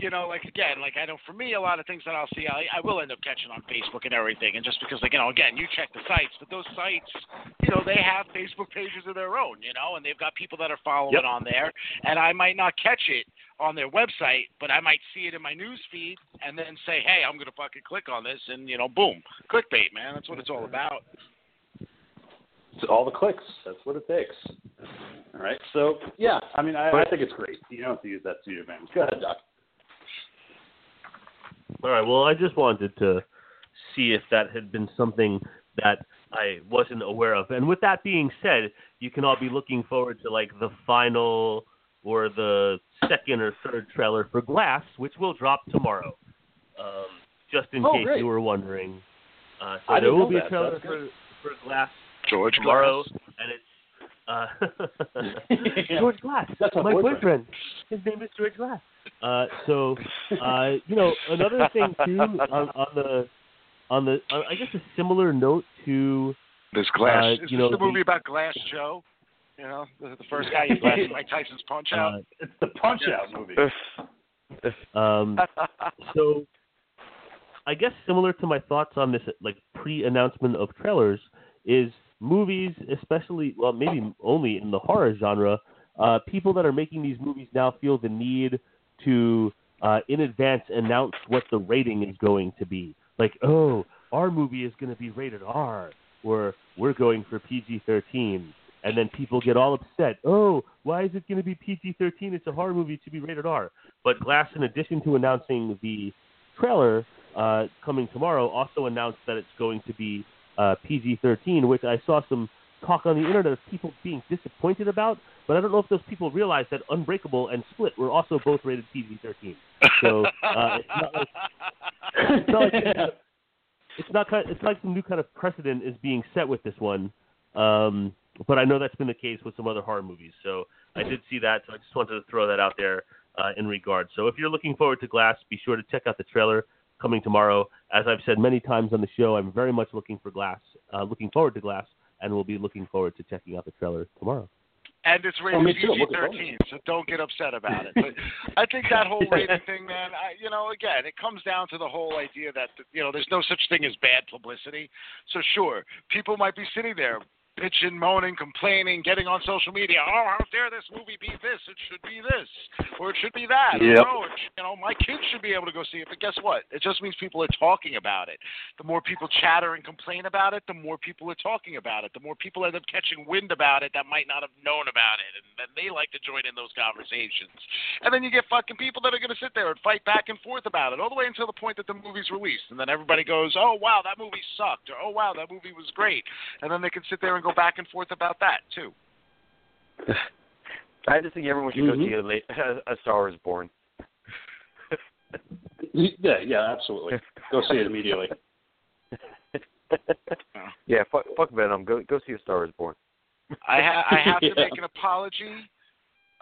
You know, like, again, like, I know for me, a lot of things that I'll see, I will end up catching on Facebook and everything. And just because, like, you know, again, you check the sites, but those sites, you know, they have Facebook pages of their own, you know, and they've got people that are following on there. And I might not catch it on their website, but I might see it in my news feed and then say, hey, I'm going to fucking click on this. And, you know, boom, clickbait, man. That's what it's all about. It's all the clicks. That's what it takes. All right. So, yeah, I mean, I think it's great. You don't have to use that to your advantage. Go ahead, Doc. All right, well, I just wanted to see if that had been something that I wasn't aware of. And with that being said, you can all be looking forward to, like, the final or the second or third trailer for Glass, which will drop tomorrow, just in case you were wondering. So there will be a trailer for Glass tomorrow. And it's George Glass. That's my boyfriend. His name is George Glass. So, you know, another thing too on the I guess a similar note to this Glass. Is you this know, the movie about Glass Joe? You know, the first guy you glass Mike Tyson's Punch Out. It's the Punch Out movie. So, I guess similar to my thoughts on this, like, pre-announcement of trailers is. Movies, especially, well, maybe only in the horror genre, people that are making these movies now feel the need to, in advance, announce what the rating is going to be. Like, oh, our movie is going to be rated R, or we're going for PG-13. And then people get all upset. Oh, why is it going to be PG-13? It's a horror movie, it should be rated R. But Glass, in addition to announcing the trailer coming tomorrow, also announced that it's going to be PG-13, which I saw some talk on the internet of people being disappointed about, but I don't know if those people realize that Unbreakable and Split were also both rated PG-13. So it's not like some new kind of precedent is being set with this one. But I know that's been the case with some other horror movies. So I did see that. So I just wanted to throw that out there in regard. So if you're looking forward to Glass, be sure to check out the trailer coming tomorrow. As I've said many times on the show, I'm very much looking forward to Glass, and we'll be looking forward to checking out the trailer tomorrow. And it's rated PG-13, so don't get upset about it. But I think that whole rating thing, man, again, it comes down to the whole idea that, there's no such thing as bad publicity. So sure, people might be sitting there bitching, moaning, complaining, getting on social media. Oh, how dare this movie be this? It should be this, or it should be that. Yep. Or, my kids should be able to go see it. But guess what? It just means people are talking about it. The more people chatter and complain about it, the more people are talking about it. The more people end up catching wind about it that might not have known about it, and then they like to join in those conversations. And then you get fucking people that are going to sit there and fight back and forth about it all the way until the point that the movie's released, and then everybody goes, "Oh wow, that movie sucked," or "Oh wow, that movie was great," and then they can sit there and go back and forth about that too. I just think everyone should go see A Star Is Born. yeah, absolutely. Go see it immediately. Yeah, fuck Venom. Go see A Star Is Born. I have to make an apology.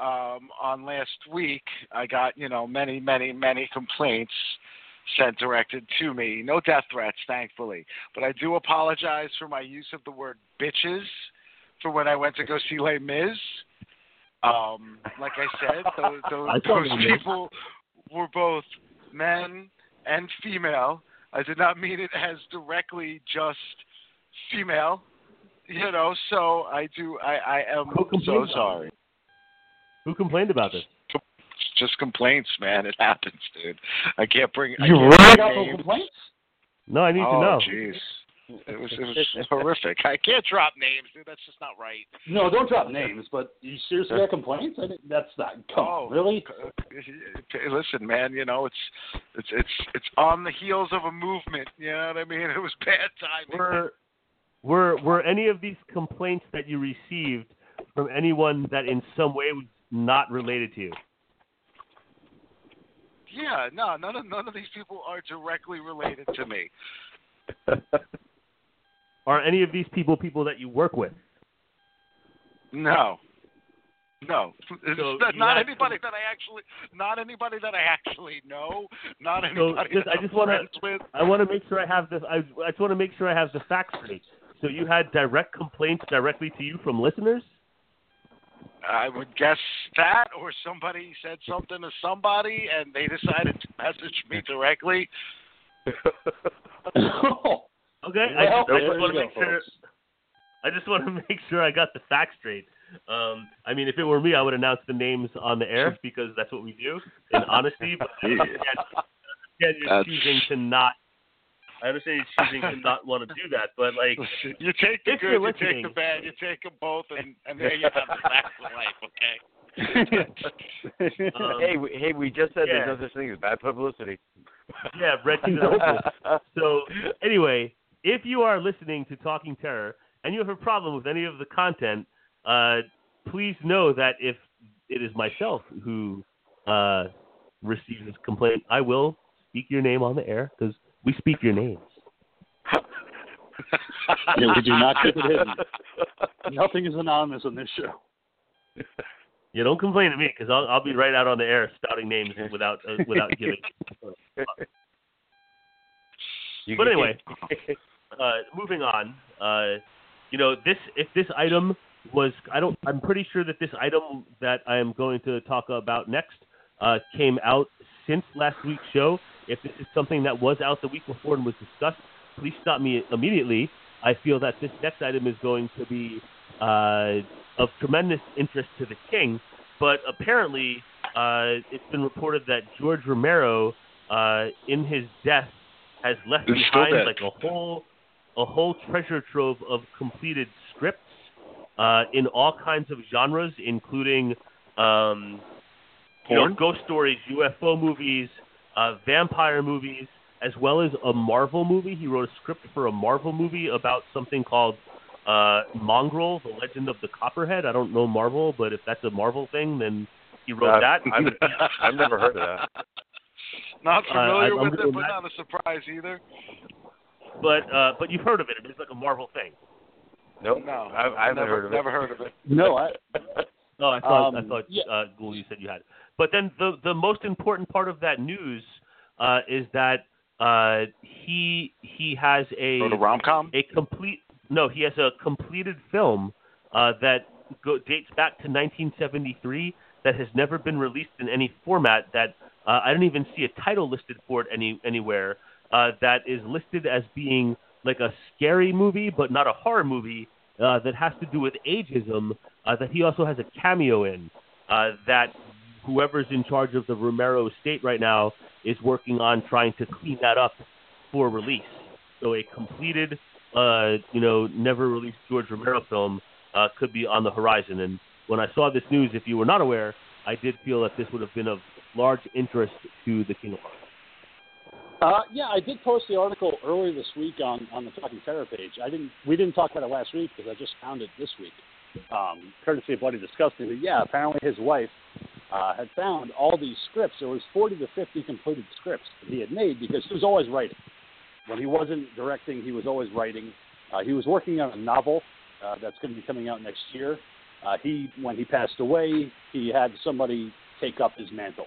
On last week, I got many, many, many complaints sent directed to me. No death threats, thankfully. But I do apologize for my use of the word bitches for when I went to go see Les Mis. Like I said, those people were both men and female. I did not mean it as directly just female, so I am so sorry. Who complained about this? Just complaints, man. It happens, dude. I can't bring... You wrote up complaints? No, I need to know. Oh, jeez. It was horrific. I can't drop names, dude. That's just not right. No, don't drop names, but you seriously got complaints? That's not... Oh, really? Listen, man, it's on the heels of a movement. You know what I mean? It was bad timing. Were any of these complaints that you received from anyone that in some way was not related to you? Yeah, no, none of these people are directly related to me. Are any of these people that you work with? No. So not anybody that I actually know. Not anybody. So I want to make sure I have this. I just want to make sure I have the facts straight. So you had direct complaints directly to you from listeners? I would guess that, or somebody said something to somebody, and they decided to message me directly. Okay, I just want to make sure I got the facts straight. I mean, if it were me, I would announce the names on the air because that's what we do in honesty. But I understand you're choosing to not. I understand you're choosing to not want to do that, but you take the good, you take the bad, you take them both, and there you have the facts of life. Okay. Hey, we just said there's no such thing as bad publicity. Yeah, wretched. So anyway, if you are listening to Talking Terror and you have a problem with any of the content, please know that if it is myself who receives this complaint, I will speak your name on the air because we speak your names. Yeah, we do not keep it hidden. Nothing is anonymous on this show. Yeah, don't complain to me because I'll be right out on the air spouting names without giving. But anyway, moving on. If this item was, I'm pretty sure that this item that I am going to talk about next came out since last week's show. If this is something that was out the week before and was discussed, please stop me immediately. I feel that this next item is going to be of tremendous interest to the king, but apparently it's been reported that George Romero, in his death, has left behind a whole treasure trove of completed scripts in all kinds of genres, including ghost stories, UFO movies, vampire movies, as well as a Marvel movie. He wrote a script for a Marvel movie about something called Mongrel, The Legend of the Copperhead. I don't know Marvel, but if that's a Marvel thing, then he wrote that. I've never heard of that. Not familiar with it, but not a surprise either. But you've heard of it. It's like a Marvel thing. Nope. No, I've never heard of it. No, I thought Ghoul, you said you had it. But then the most important part of that news is that he has a rom-com? He has a completed film that dates back to 1973 that has never been released in any format, that I don't even see a title listed for it anywhere, that is listed as being like a scary movie but not a horror movie, that has to do with ageism, that he also has a cameo in, that whoever's in charge of the Romero estate right now is working on trying to clean that up for release. So a completed, never released George Romero film could be on the horizon. And when I saw this news, if you were not aware, I did feel that this would have been of large interest to the King of Hearts. I did post the article earlier this week on the Talking Terror page. We didn't talk about it last week because I just found it this week. Courtesy of what he discussed. But yeah, apparently his wife had found all these scripts. There was 40 to 50 completed scripts that he had made because he was always writing. When he wasn't directing, he was always writing. He was working on a novel that's going to be coming out next year. When he passed away, he had somebody take up his mantle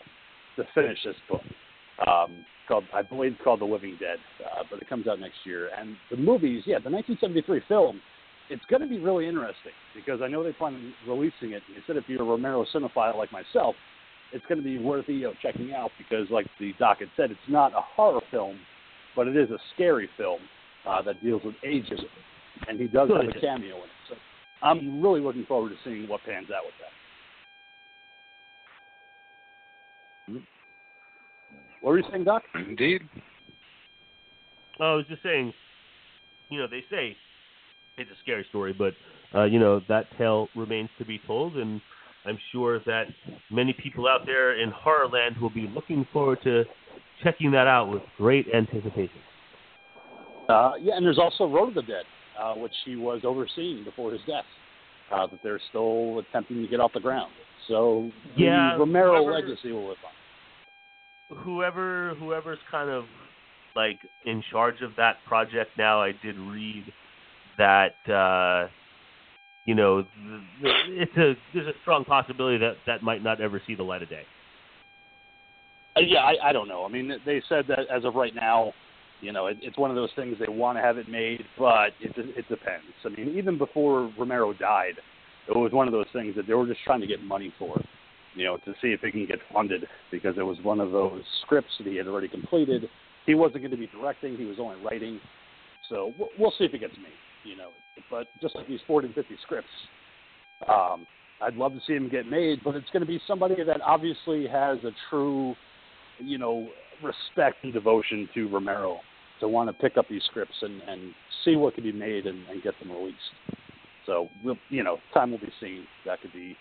to finish this book. Called The Living Dead, but it comes out next year. And the movies, the 1973 film, it's going to be really interesting because I know they plan on releasing it. Instead of being a Romero cinephile like myself, it's going to be worthy of checking out because, like the docket said, it's not a horror film, but it is a scary film that deals with ageism. And he does have a cameo in it. So I'm really looking forward to seeing what pans out with that. What were you saying, Doc? Indeed. I was just saying, they say it's a scary story, but, that tale remains to be told, and I'm sure that many people out there in Horrorland will be looking forward to checking that out with great anticipation. And there's also Road of the Dead, which he was overseeing before his death, that they're still attempting to get off the ground. So the Romero legacy will live on. Whoever's kind of like in charge of that project now, I did read that there's a strong possibility that might not ever see the light of day. I don't know. I mean, they said that as of right now, it's one of those things they want to have it made, but it depends. I mean, even before Romero died, it was one of those things that they were just trying to get money for. To see if it can get funded, because it was one of those scripts that he had already completed. He wasn't going to be directing. He was only writing. So we'll see if it gets made, But just like these 40 and 50 scripts, I'd love to see them get made, but it's going to be somebody that obviously has a true, respect and devotion to Romero to want to pick up these scripts and see what can be made and get them released. So, time will be seen. That could be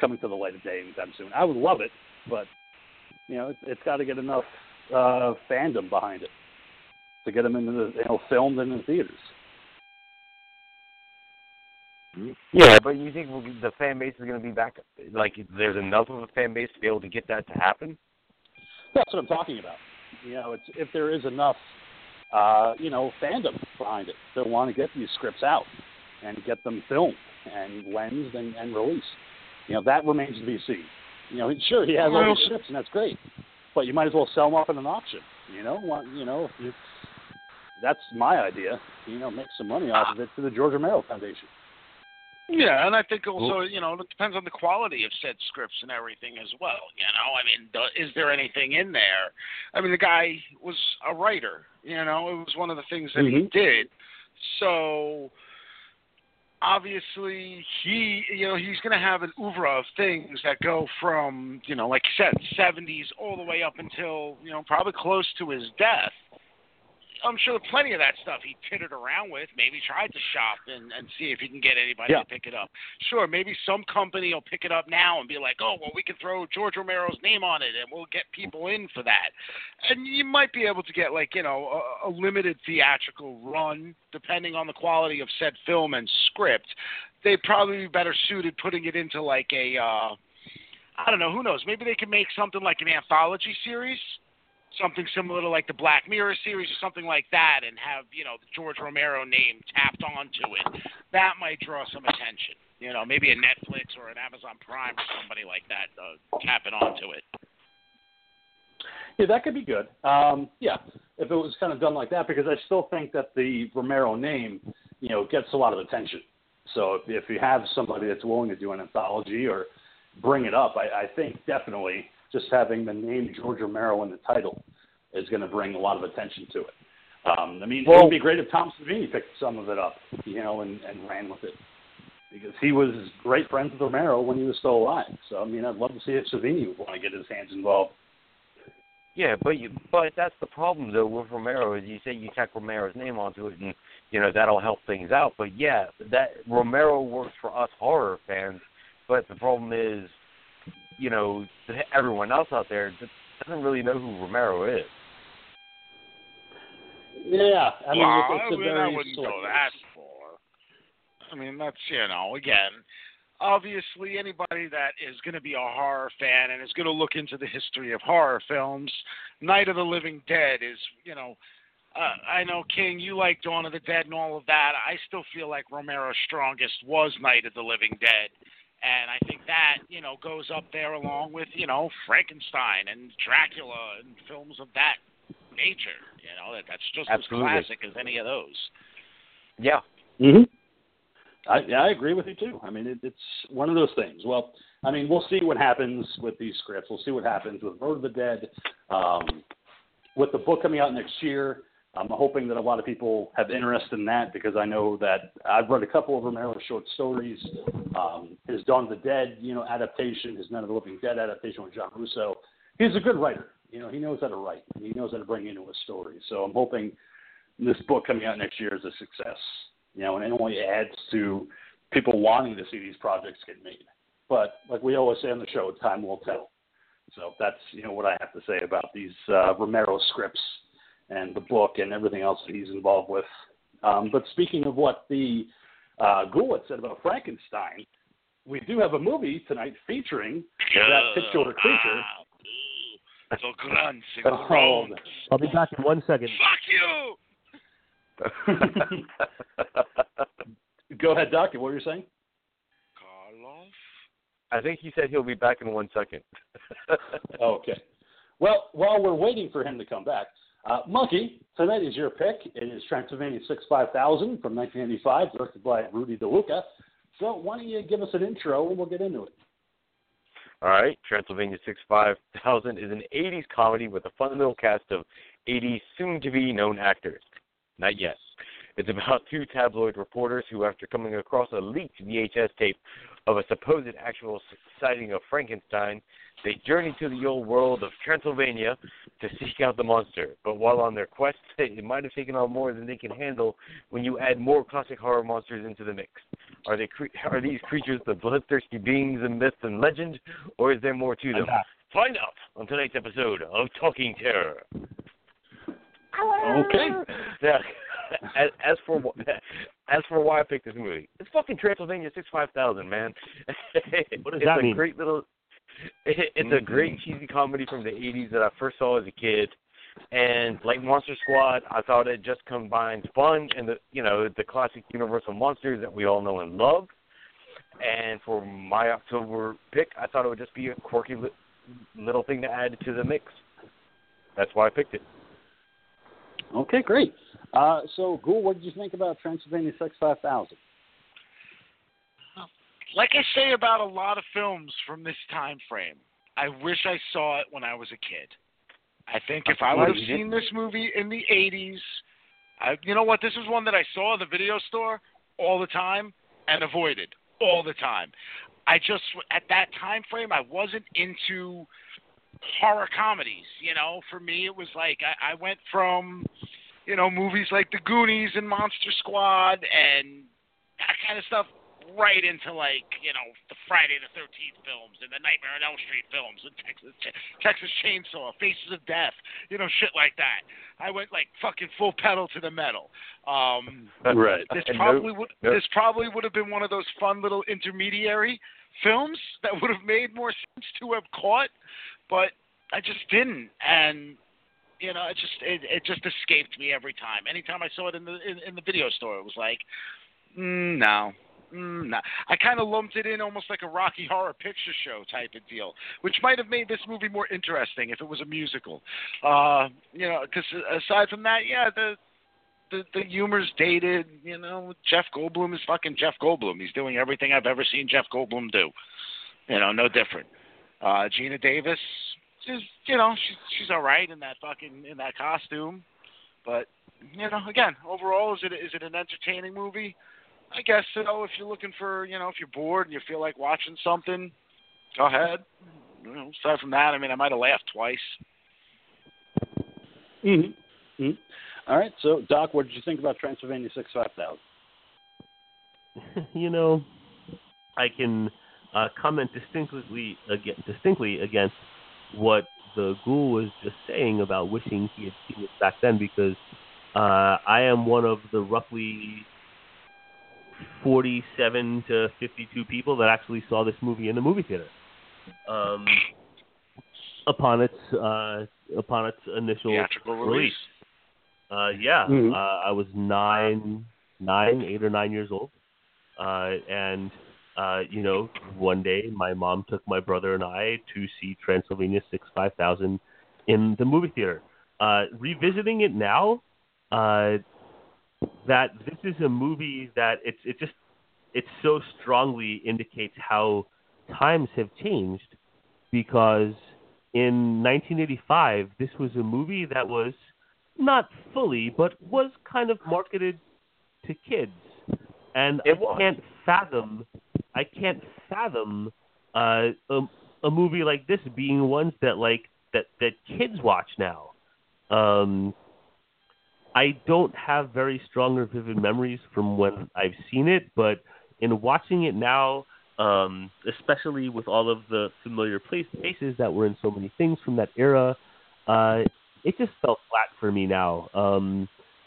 coming to the light of day anytime soon. I would love it, but it's got to get enough fandom behind it to get them into the filmed in the theaters. Yeah, but you think the fan base is going to be back? Like, there's enough of a fan base to be able to get that to happen? That's what I'm talking about. If there is enough, fandom behind it, they'll want to get these scripts out and get them filmed and lensed and released. That remains to be seen. Sure, he has all these ships, and that's great. But you might as well sell them off in an auction. That's my idea. Make some money off of it to the George Romero Foundation. Yeah, and I think also, it depends on the quality of said scripts and everything as well. Is there anything in there? The guy was a writer. It was one of the things that he did. So obviously, he's going to have an oeuvre of things that go from, like you said, 70s all the way up until, probably close to his death. I'm sure plenty of that stuff he tittered around with, maybe tried to shop and see if he can get anybody to pick it up. Sure, maybe some company will pick it up now and be like, oh, well, we can throw George Romero's name on it and we'll get people in for that. And you might be able to get, like, you know, a limited theatrical run, depending on the quality of said film and script. They'd probably be better suited putting it into, like, a, I don't know, who knows, maybe they can make something like an anthology series. Something similar to like the Black Mirror series or something like that, and have, you know, the George Romero name tapped onto it. That might draw some attention. You know, maybe a Netflix or an Amazon Prime or somebody like that tapping onto it. Yeah, that could be good. Yeah, if it was kind of done like that, because I still think that the Romero name, you know, gets a lot of attention. So if you have somebody that's willing to do an anthology or bring it up, I think definitely just having the name George Romero in the title is going to bring a lot of attention to it. I mean, it would be great if Tom Savini picked some of it up, you know, and ran with it. Because he was great friends with Romero when he was still alive. So, I mean, I'd love to see if Savini would want to get his hands involved. Yeah, but that's the problem, though, with Romero, is you say you tack Romero's name onto it, and, you know, that'll help things out. But, yeah, that Romero works for us horror fans, but the problem is, you know, everyone else out there just doesn't really know who Romero is. Yeah, I mean, I wouldn't go that far. I mean, that's, you know, again, obviously anybody that is going to be a horror fan and is going to look into the history of horror films, Night of the Living Dead is, you know, I know, King, you like Dawn of the Dead and all of that. I still feel like Romero's strongest was Night of the Living Dead. And I think that, you know, goes up there along with, you know, Frankenstein and Dracula and films of that nature. You know, that's just absolutely as classic as any of those. Yeah. Mm-hmm. I agree with you, too. I mean, it's one of those things. Well, I mean, we'll see what happens with these scripts. We'll see what happens with Road of the Dead. With the book coming out next year, I'm hoping that a lot of people have interest in that, because I know that I've read a couple of Romero's short stories. His Dawn of the Dead, you know, adaptation, his Night of the Living Dead adaptation with John Russo. He's a good writer. You know, he knows how to write. And he knows how to bring into a story. So I'm hoping this book coming out next year is a success. You know, and it only adds to people wanting to see these projects get made. But like we always say on the show, time will tell. So that's, you know, what I have to say about these Romero scripts and the book and everything else that he's involved with. But speaking of what the Goulet said about Frankenstein, we do have a movie tonight featuring that pit-shoulder creature. I'll be back in 1 second. Fuck you! Go ahead, Doc. What were you saying? Karloff? I think he said he'll be back in 1 second. Okay. Well, while we're waiting for him to come back, Monkey, tonight is your pick. It is Transylvania 6-5000 from 1985, directed by Rudy De Luca. So why don't you give us an intro and we'll get into it. All right. Transylvania 6-5000 is an 80s comedy with a fundamental cast of 80s soon-to-be known actors. Not yet. It's about two tabloid reporters who, after coming across a leaked VHS tape of a supposed actual sighting of Frankenstein, they journey to the old world of Transylvania to seek out the monster. But while on their quest, it might have taken on more than they can handle when you add more classic horror monsters into the mix. Are these creatures the bloodthirsty beings in myth and legend, or is there more to them? Find out on tonight's episode of Talking Terror. Okay. Now, as for why I picked this movie, it's fucking Transylvania 6-5000, man. What does that mean? It's a great cheesy comedy from the 80s that I first saw as a kid, and like Monster Squad, I thought it just combines fun and the classic Universal monsters that we all know and love. And for my October pick, I thought it would just be a quirky little thing to add to the mix. That's why I picked it. Okay, great. So, Ghoul, what did you think about Transylvania 6-5000? Like I say about a lot of films from this time frame, I wish I saw it when I was a kid. I think if I would have seen this movie in the 80s, you know what? This is one that I saw at the video store all the time and avoided all the time. I just, at that time frame, I wasn't into horror comedies, you know? For me, it was like I went from... you know, movies like The Goonies and Monster Squad and that kind of stuff right into, like, you know, the Friday the 13th films and the Nightmare on Elm Street films and Texas Chainsaw, Faces of Death, you know, shit like that. I went, like, fucking full pedal to the metal. Right. This probably would have been one of those fun little intermediary films that would have made more sense to have caught, but I just didn't. And, you know, it just escaped me every time. Anytime I saw it in the video store, it was like, no. I kind of lumped it in almost like a Rocky Horror Picture Show type of deal, which might have made this movie more interesting if it was a musical. You know, because aside from that, yeah, the humor's dated. You know, Jeff Goldblum is fucking Jeff Goldblum. He's doing everything I've ever seen Jeff Goldblum do. You know, no different. Geena Davis, just, you know, she's all right in that costume, but, you know, again, overall, is it an entertaining movie? I guess so. If you're looking for, you know, if you're bored and you feel like watching something, go ahead. You know, aside from that, I mean, I might have laughed twice. Mm-hmm. Mm-hmm. All right. So, Doc, what did you think about Transylvania 6-5000? You know, I can comment distinctly against what the ghoul was just saying about wishing he had seen it back then, because I am one of the roughly 47 to 52 people that actually saw this movie in the movie theater. Upon its initial theatrical release. I was eight or nine years old. You know, one day my mom took my brother and I to see Transylvania 6-5000 in the movie theater. Revisiting it now, that this is a movie that it so strongly indicates how times have changed, because in 1985 this was a movie that was not fully but was kind of marketed to kids, and I can't fathom a movie like this being ones that kids watch now. I don't have very strong or vivid memories from when I've seen it, but in watching it now, especially with all of the familiar faces that were in so many things from that era, it just fell flat for me now.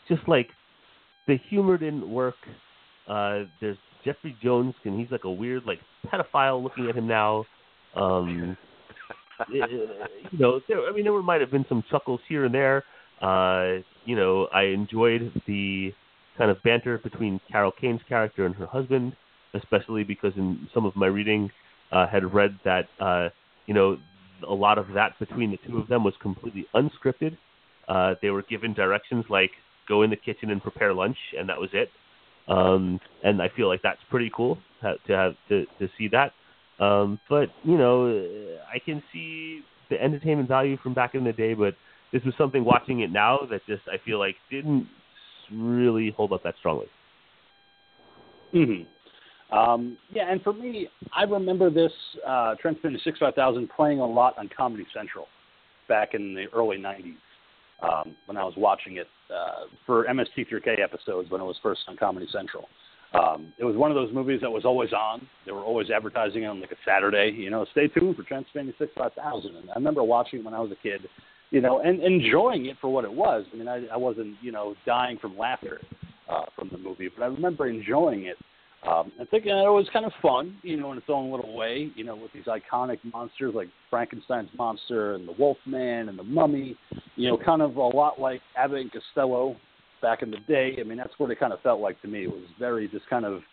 Just like the humor didn't work. There's Jeffrey Jones, and he's like a weird, like, pedophile looking at him now. You know, there might have been some chuckles here and there. You know, I enjoyed the kind of banter between Carol Kane's character and her husband, especially because in some of my reading had read that, you know, a lot of that between the two of them was completely unscripted. They were given directions like, go in the kitchen and prepare lunch, and that was it. And I feel like that's pretty cool to see that. But, you know, I can see the entertainment value from back in the day, but this was something watching it now that just, I feel like, didn't really hold up that strongly. Mm-hmm. Yeah, and for me, I remember this Transylvania 6-5000 playing a lot on Comedy Central back in the early 90s when I was watching it for MST3K episodes when it was first on Comedy Central. It was one of those movies that was always on. They were always advertising on, like, a Saturday. You know, stay tuned for Transylvania 6-5000. And I remember watching it when I was a kid, you know, and enjoying it for what it was. I mean, I wasn't, you know, dying from laughter from the movie, but I remember enjoying it. I think, you know, it was kind of fun, you know, in its own little way, you know, with these iconic monsters like Frankenstein's monster and the Wolfman and the Mummy, you know, kind of a lot like Abbott and Costello back in the day. I mean, that's what it kind of felt like to me. It was very just kind of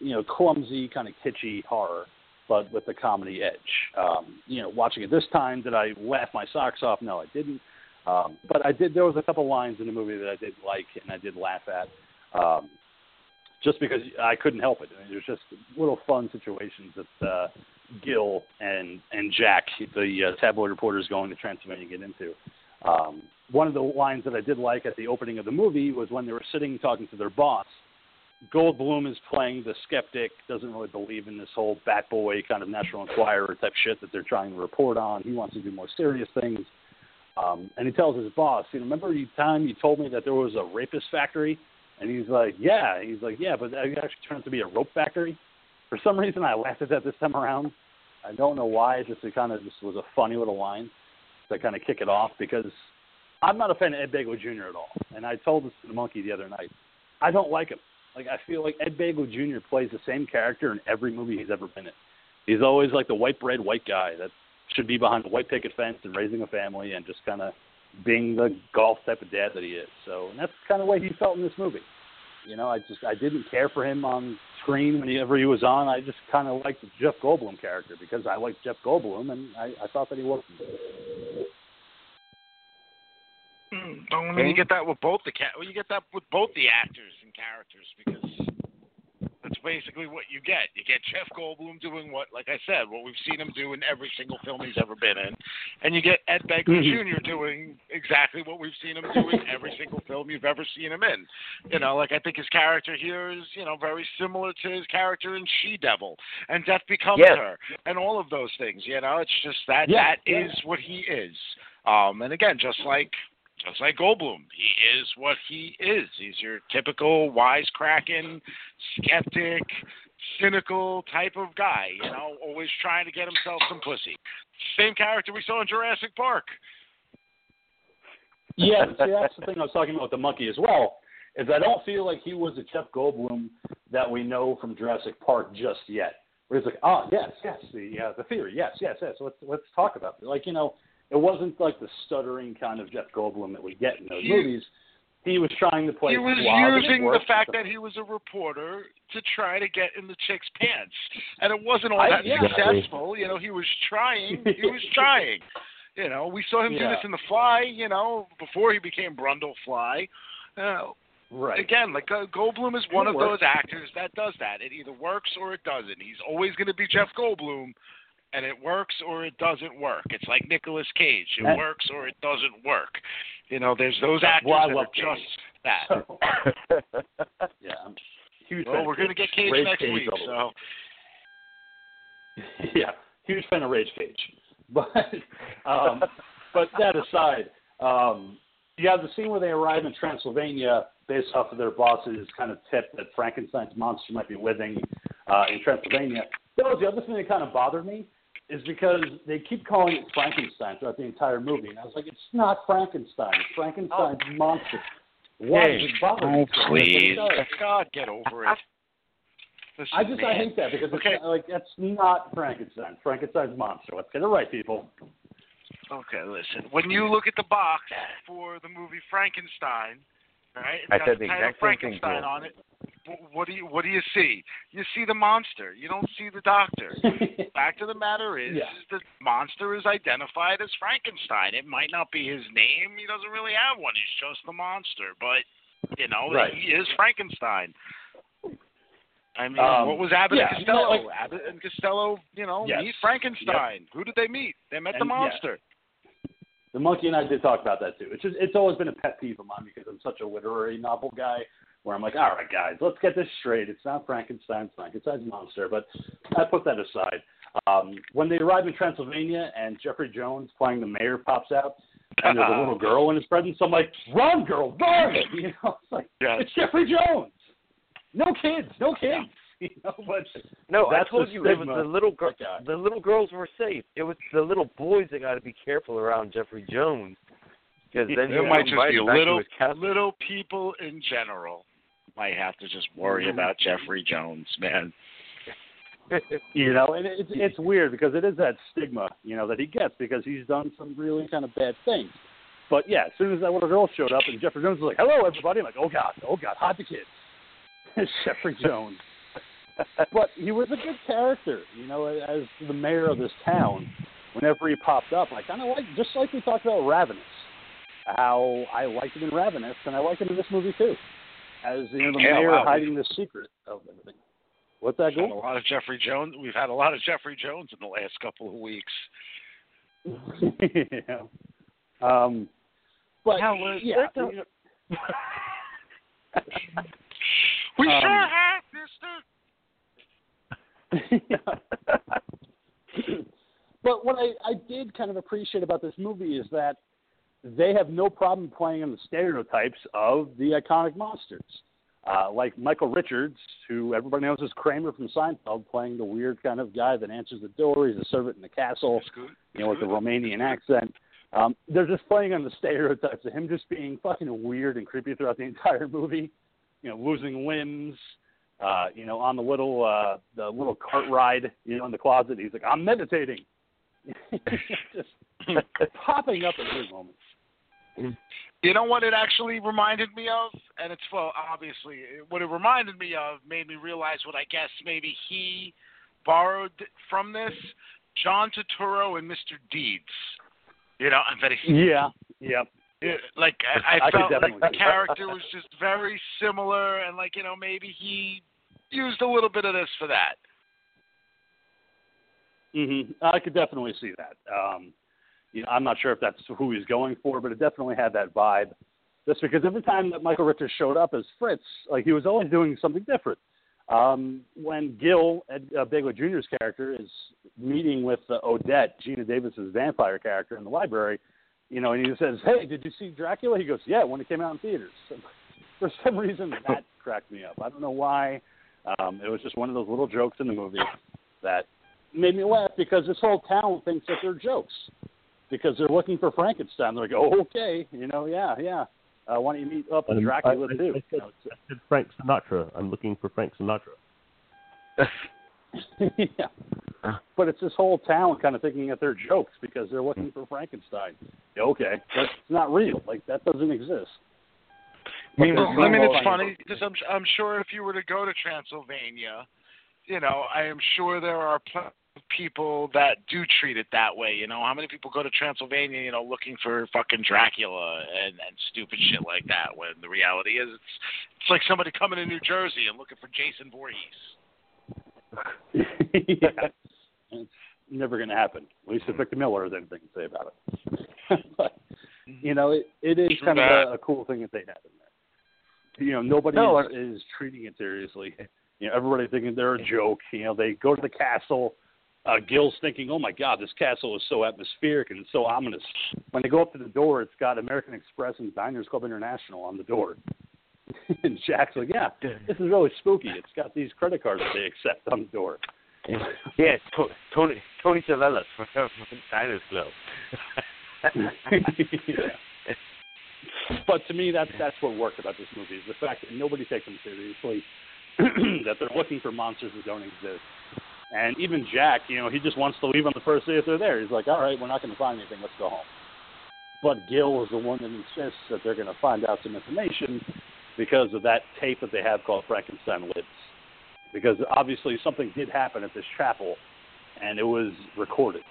you know, clumsy, kind of kitschy horror, but with the comedy edge. You know, watching it this time, did I laugh my socks off? No, I didn't. But I did. There was a couple lines in the movie that I did like and I did laugh at, just because I couldn't help it. I mean, there's just little fun situations that Gil and Jack, the tabloid reporters going to Transylvania, get into. One of the lines that I did like at the opening of the movie was when they were sitting talking to their boss. Goldblum is playing the skeptic, doesn't really believe in this whole Bat Boy kind of National Enquirer type shit that they're trying to report on. He wants to do more serious things. And he tells his boss, you know, remember the time you told me that there was a rapist factory? And he's like, yeah. He's like, yeah, but it actually turned out to be a rope factory. For some reason, I laughed at that this time around. I don't know why. It's just it kind of just was a funny little line to kind of kick it off, because I'm not a fan of Ed Begley Jr. at all. And I told this to the monkey the other night. I don't like him. Like, I feel like Ed Begley Jr. plays the same character in every movie he's ever been in. He's always like the white bread white guy that should be behind a white picket fence and raising a family and just kind of being the golf type of dad that he is. So, and that's kind of the way he felt in this movie. You know, I didn't care for him on screen whenever he was on. I just kind of liked the Jeff Goldblum character because I liked Jeff Goldblum, and I thought that he worked. You get that with both the you get that with both the actors and characters, because that's basically what you get. You get Jeff Goldblum doing what, like I said, what we've seen him do in every single film he's ever been in, and you get Ed Begley Jr. doing exactly what we've seen him do in every single film you've ever seen him in. You know, like I think his character here is, you know, very similar to his character in She Devil and Death Becomes Her, and all of those things. You know, it's just that is what he is. And again, just like Goldblum, he is what he is. He's your typical wisecracking, skeptic, cynical type of guy, you know, always trying to get himself some pussy. Same character we saw in Jurassic Park. Yeah, see, that's the thing I was talking about with the monkey as well, is I don't feel like he was a Jeff Goldblum that we know from Jurassic Park just yet. Where he's like, the theory, yes, let's talk about it. Like, you know, it wasn't like the stuttering kind of Jeff Goldblum that we get in those movies. He was trying to play. He was using the fact that he was a reporter to try to get in the chick's pants, and it wasn't all that successful. You know, he was trying. You know, we saw him do this in The Fly. You know, before he became Brundle Fly. Right. Again, like Goldblum is one of those actors that does that. It either works or it doesn't. He's always going to be Jeff Goldblum. And it works or it doesn't work. It's like Nicolas Cage. It works or it doesn't work. You know, there's those actors that are just that. So. I'm huge fan. We're going to get Cage next week. So. Yeah, huge fan of Rage Cage. But but that aside, the scene where they arrive in Transylvania based off of their boss's kind of tip that Frankenstein's monster might be living in Transylvania. That was the other thing that kind of bothered me. Is because they keep calling it Frankenstein throughout the entire movie. And I was like, it's not Frankenstein. It's Frankenstein's monster. Why is it bothering me? Oh, please. God, get over it. I hate that because it's like, that's not Frankenstein. Frankenstein's monster. Let's get it right, people. Okay, listen. When you look at the box for the movie Frankenstein, right? It's got the title Frankenstein on it. What do you see? You see the monster. You don't see the doctor. The fact of the matter is the monster is identified as Frankenstein. It might not be his name. He doesn't really have one. He's just the monster. But, you know, he is Frankenstein. I mean, what was Abbott and Costello? You know, like, Abbott and Costello, you know, meet Frankenstein. Yep. Who did they meet? They met the monster. Yeah. The monkey and I did talk about that, too. It's always been a pet peeve of mine because I'm such a literary novel guy. Where I'm like, all right, guys, let's get this straight. It's not Frankenstein's monster, but I put that aside. When they arrive in Transylvania and Jeffrey Jones playing the mayor pops out and there's a little girl in his presence, I'm like, run, girl, run! You know, it's like, it's Jeffrey Jones. No kids. You know, but no, I told you it was the little girl. The little girls were safe. It was the little boys that got to be careful around Jeffrey Jones because then there might just be little people in general. Might have to just worry about Jeffrey Jones, man. You know, and it's weird because it is that stigma, you know, that he gets because he's done some really kind of bad things. But, yeah, as soon as that little girl showed up and Jeffrey Jones was like, hello, everybody, I'm like, oh, God, hide the kids. It's Jeffrey Jones. But he was a good character, you know, as the mayor of this town. Whenever he popped up, I kind of like, just like we talked about Ravenous, how I liked him in Ravenous, and I liked him in this movie, too. As you know, the mayor hiding the secret of everything. What's that going? We've had a lot of Jeffrey Jones in the last couple of weeks. But we sure have, mister. But what I did kind of appreciate about this movie is that they have no problem playing on the stereotypes of the iconic monsters. Like Michael Richards, who everybody knows as Kramer from Seinfeld, playing the weird kind of guy that answers the door. He's a servant in the castle, you know, with a Romanian accent. They're just playing on the stereotypes of him just being fucking weird and creepy throughout the entire movie. You know, losing limbs, you know, on the little cart ride, you know, in the closet. He's like, I'm meditating. Just popping up at weird moments. You know what it actually reminded me of? And it's, well, obviously, what it reminded me of made me realize what I guess maybe he borrowed from this, John Turturro and Mr. Deeds. You know, I'm very... Yeah, yeah. Like, I felt like the character was just very similar, and like, you know, maybe he used a little bit of this for that. Mm-hmm. I could definitely see that. You know, I'm not sure if that's who he's going for, but it definitely had that vibe. That's because every time that Michael Richards showed up as Fritz, like, he was always doing something different. When Gil, Ed Begley Jr.'s character, is meeting with Odette, Geena Davis's vampire character, in the library, you know, and he says, hey, did you see Dracula? He goes, yeah, when it came out in theaters. So, for some reason, that cracked me up. I don't know why. It was just one of those little jokes in the movie that made me laugh, because this whole town thinks that they're jokes, because they're looking for Frankenstein. They're like, oh, okay, you know, yeah. Why don't you meet up with Dracula, too? I said Frank Sinatra. I'm looking for Frank Sinatra. Yeah. But it's this whole town kind of thinking that they're jokes because they're looking for Frankenstein. Okay. That's not real. Like, that doesn't exist. I mean, it's funny, because I'm sure if you were to go to Transylvania, you know, I am sure there are people that do treat it that way. You know, how many people go to Transylvania, you know, looking for fucking Dracula and stupid shit like that, when the reality is it's like somebody coming to New Jersey and looking for Jason Voorhees. Yeah. It's never going to happen. At least if Victor Miller has anything to say about it. But, you know, it is kind of a cool thing that they have in there. You know, nobody is treating it seriously. You know, everybody thinking they're a joke. You know, they go to the castle. Gil's thinking, oh, my God, this castle is so atmospheric and so ominous. When they go up to the door, it's got American Express and Diners Club International on the door. And Jack's like, yeah, this is really spooky. It's got these credit cards that they accept on the door. Yeah, Tony Savelas from Diners Club. Yeah. But to me, that's what worked about this movie, is the fact that nobody takes them seriously, that they're looking for monsters that don't exist. And even Jack, you know, he just wants to leave on the first day if they're there. He's like, all right, we're not going to find anything. Let's go home. But Gil is the one that insists that they're going to find out some information because of that tape that they have called Frankenstein Lives. Because obviously something did happen at this chapel, and it was recorded.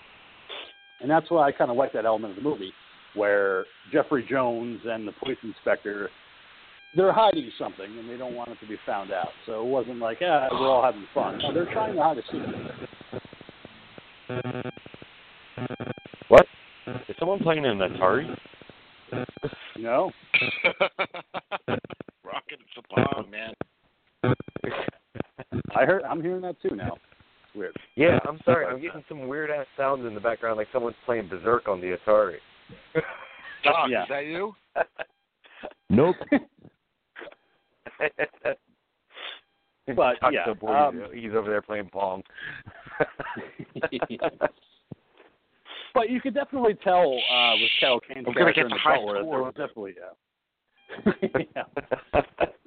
And that's why I kind of like that element of the movie, where Jeffrey Jones and the police inspector, they're hiding something, and they don't want it to be found out. So it wasn't like, we're all having fun. No, they're trying to hide a secret. What? Is someone playing an Atari? No. Rocket the bomb, man. I'm hearing that too now. It's weird. Yeah, I'm sorry. I'm getting some weird-ass sounds in the background, like someone's playing Berserk on the Atari. Doc, yeah. Is that you? Nope. But yeah, he's over there playing Pong. But you could definitely tell with Carol Kane's character in the color that there was definitely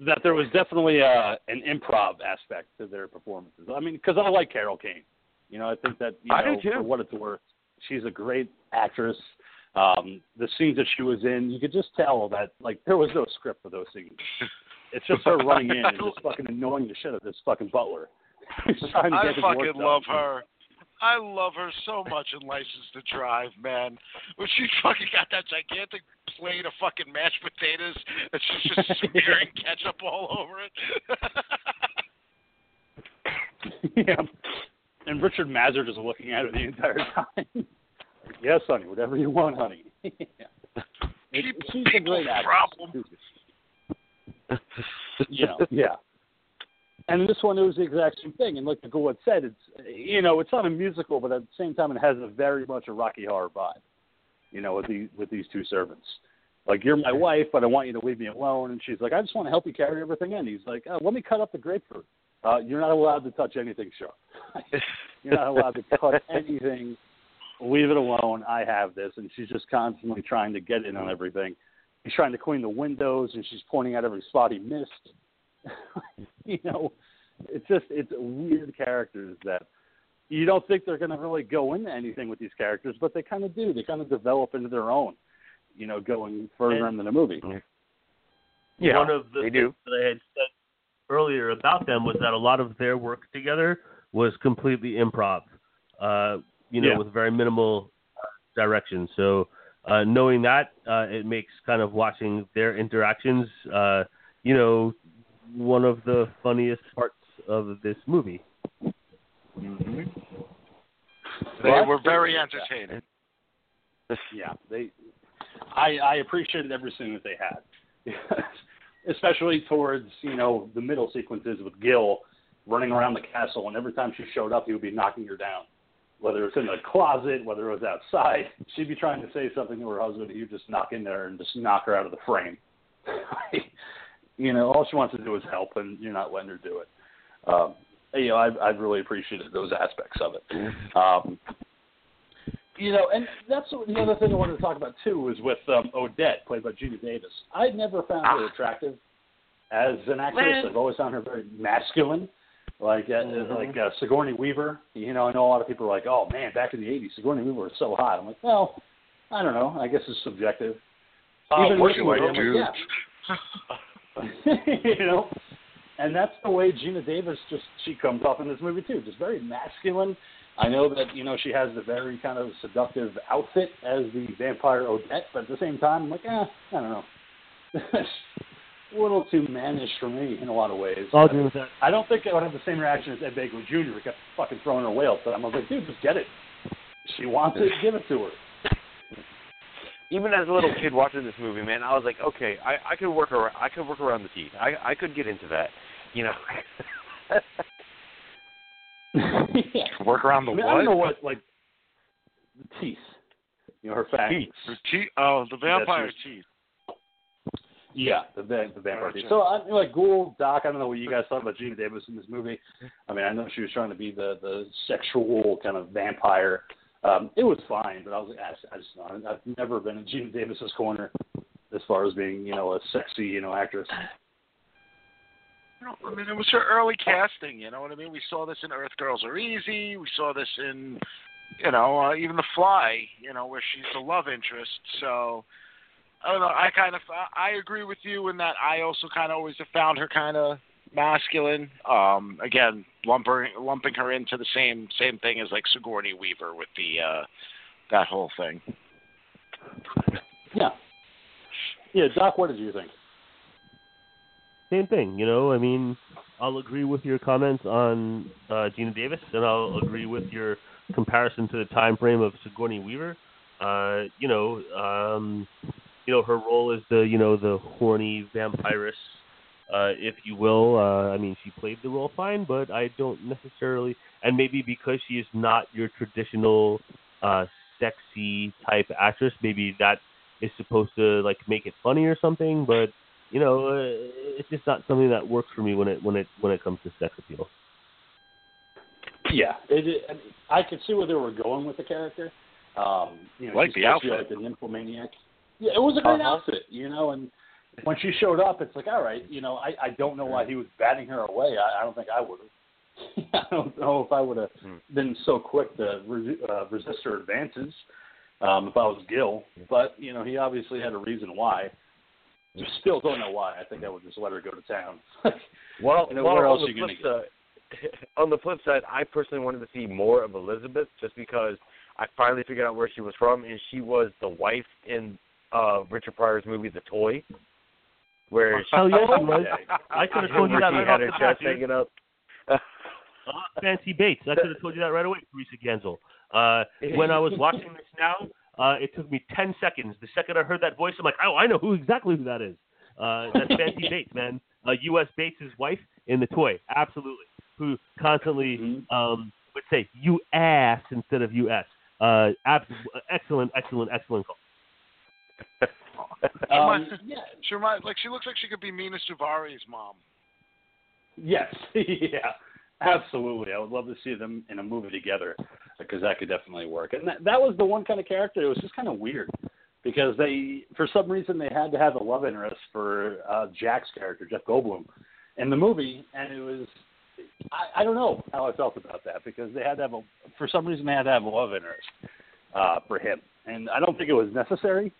that there was definitely an improv aspect to their performances. I mean, because I like Carol Kane, you know, I think that I do too. For what it's worth, she's a great actress. The scenes that she was in, you could just tell that, like, there was no script for those scenes. It's just her running in and just fucking annoying the shit out of this fucking butler. I fucking love her. I love her so much in License to Drive, man. When she fucking got that gigantic plate of fucking mashed potatoes and she's just smearing ketchup all over it. Yeah. And Richard Mazur just looking at her the entire time. Yes, honey, whatever you want, honey. Yeah. She's a great actress. You know, yeah. And this one, it was the exact same thing. And like the Goulet said, it's, you know, it's not a musical, but at the same time, it has a very much a Rocky Horror vibe. you know, with these two servants. Like, you're my wife, but I want you to leave me alone. And she's like, I just want to help you carry everything in. He's like, oh, let me cut up the grapefruit. You're not allowed to touch anything sharp. You're not allowed to cut anything. Leave it alone. I have this. And she's just constantly trying to get in on everything. He's trying to clean the windows, and she's pointing out every spot he missed. You know, it's just, it's weird characters that you don't think they're going to really go into anything with these characters, but they kind of do. They kind of develop into their own, you know, going further into the movie. Yeah, one of the things that I had said earlier about them was that a lot of their work together was completely improv, with very minimal direction. So knowing that, it makes kind of watching their interactions, one of the funniest parts of this movie. Mm-hmm. They were very entertaining. Yeah, I appreciated every scene that they had, especially towards, you know, the middle sequences with Gil running around the castle, and every time she showed up, he would be knocking her down. Whether it's in the closet, whether it was outside, she'd be trying to say something to her husband, he'd just knock in there and just knock her out of the frame. You know, all she wants to do is help, and you're not letting her do it. I've really appreciated those aspects of it. And that's the other thing I wanted to talk about, too, was with Odette, played by Geena Davis. I never found her attractive as an actress. I've always found her very masculine, like Sigourney Weaver. You know, I know a lot of people are like, oh, man, back in the 80s, Sigourney Weaver was so hot. I'm like, well, I don't know. I guess it's subjective. You know, and that's the way Geena Davis she comes off in this movie too, just very masculine. I know that, you know, she has the very kind of seductive outfit as the vampire Odette, but at the same time, I'm like, I don't know, a little too mannish for me in a lot of ways. I'll agree with that. I don't think I would have the same reaction as Ed Begley Jr. who kept fucking throwing her whale, but I'm like, dude, just get it. She wants it, give it to her. Even as a little kid watching this movie, man, I was like, okay, I could work around. I could work around the teeth. I could get into that, you know. Work around the what? I don't know what, like the teeth. You know, her fangs. Oh, the vampire teeth. Yeah, the vampire teeth. So, Ghoul, Doc, I don't know what you guys thought about Geena Davis in this movie. I mean, I know she was trying to be the sexual kind of vampire. It was fine, but I was like, I've never been in Geena Davis's corner as far as being, you know, a sexy, you know, actress. I mean, it was her early casting, you know what I mean? We saw this in Earth Girls Are Easy. We saw this in, you know, even The Fly, you know, where she's the love interest. So, I don't know. I agree with you in that I also kind of always have found her kind of masculine. Again, lumping her into the same thing as like Sigourney Weaver with the that whole thing. Yeah, Doc, what did you think? Same thing, you know. I mean, I'll agree with your comments on Geena Davis, and I'll agree with your comparison to the time frame of Sigourney Weaver. Her role is the horny vampirist. If you will, I mean, she played the role fine, but I don't necessarily, and maybe because she is not your traditional sexy type actress, maybe that is supposed to like make it funny or something. But you know, it's just not something that works for me when it comes to sex appeal. Yeah, I could see where they were going with the character. Like the outfit, like the nymphomaniac. Yeah, it was a great outfit, you know, and. When she showed up, it's like, all right, you know, I don't know why he was batting her away. I don't think I would have. I don't know if I would have been so quick to resist her advances if I was Gil. But, you know, he obviously had a reason why. Just still don't know why. I think I would just let her go to town. Where else are you going to get? On the flip side, I personally wanted to see more of Elizabeth just because I finally figured out where she was from, and she was the wife in Richard Pryor's movie, The Toy. Where I could have told you that right off the bat. Fancy Bates. I could have told you that right away, Teresa Ganzel. When I was watching this now, it took me 10 seconds. The second I heard that voice, I'm like, oh, I know exactly who that is. That's Fancy Bates, man. U.S. Bates' wife in The Toy, absolutely. Who constantly would say, you ass instead of U.S. Excellent call. She looks like she could be Mina Suvari's mom. Yes, yeah, absolutely. I would love to see them in a movie together because that could definitely work. And that was the one kind of character. It was just kind of weird because they, for some reason, they had to have a love interest for Jack's character, Jeff Goldblum, in the movie, and it was. I don't know how I felt about that because they had to have a love interest for him, and I don't think it was necessary.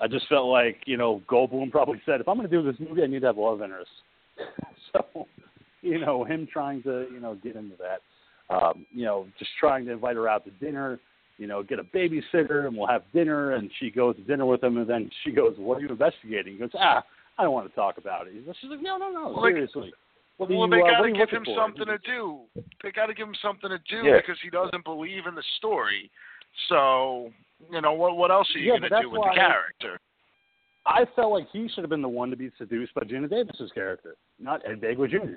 I just felt like, Goldblum probably said, if I'm going to do this movie, I need to have a love interest. So, him trying to, get into that, just trying to invite her out to dinner, get a babysitter and we'll have dinner. And she goes to dinner with him. And then she goes, what are you investigating? He goes, I don't want to talk about it. She's like, no, seriously. Well, they got to give him something to do. Because he doesn't believe in the story. So, what else are you going to do with the character? I felt like he should have been the one to be seduced by Geena Davis's character, not Ed Begley Jr.,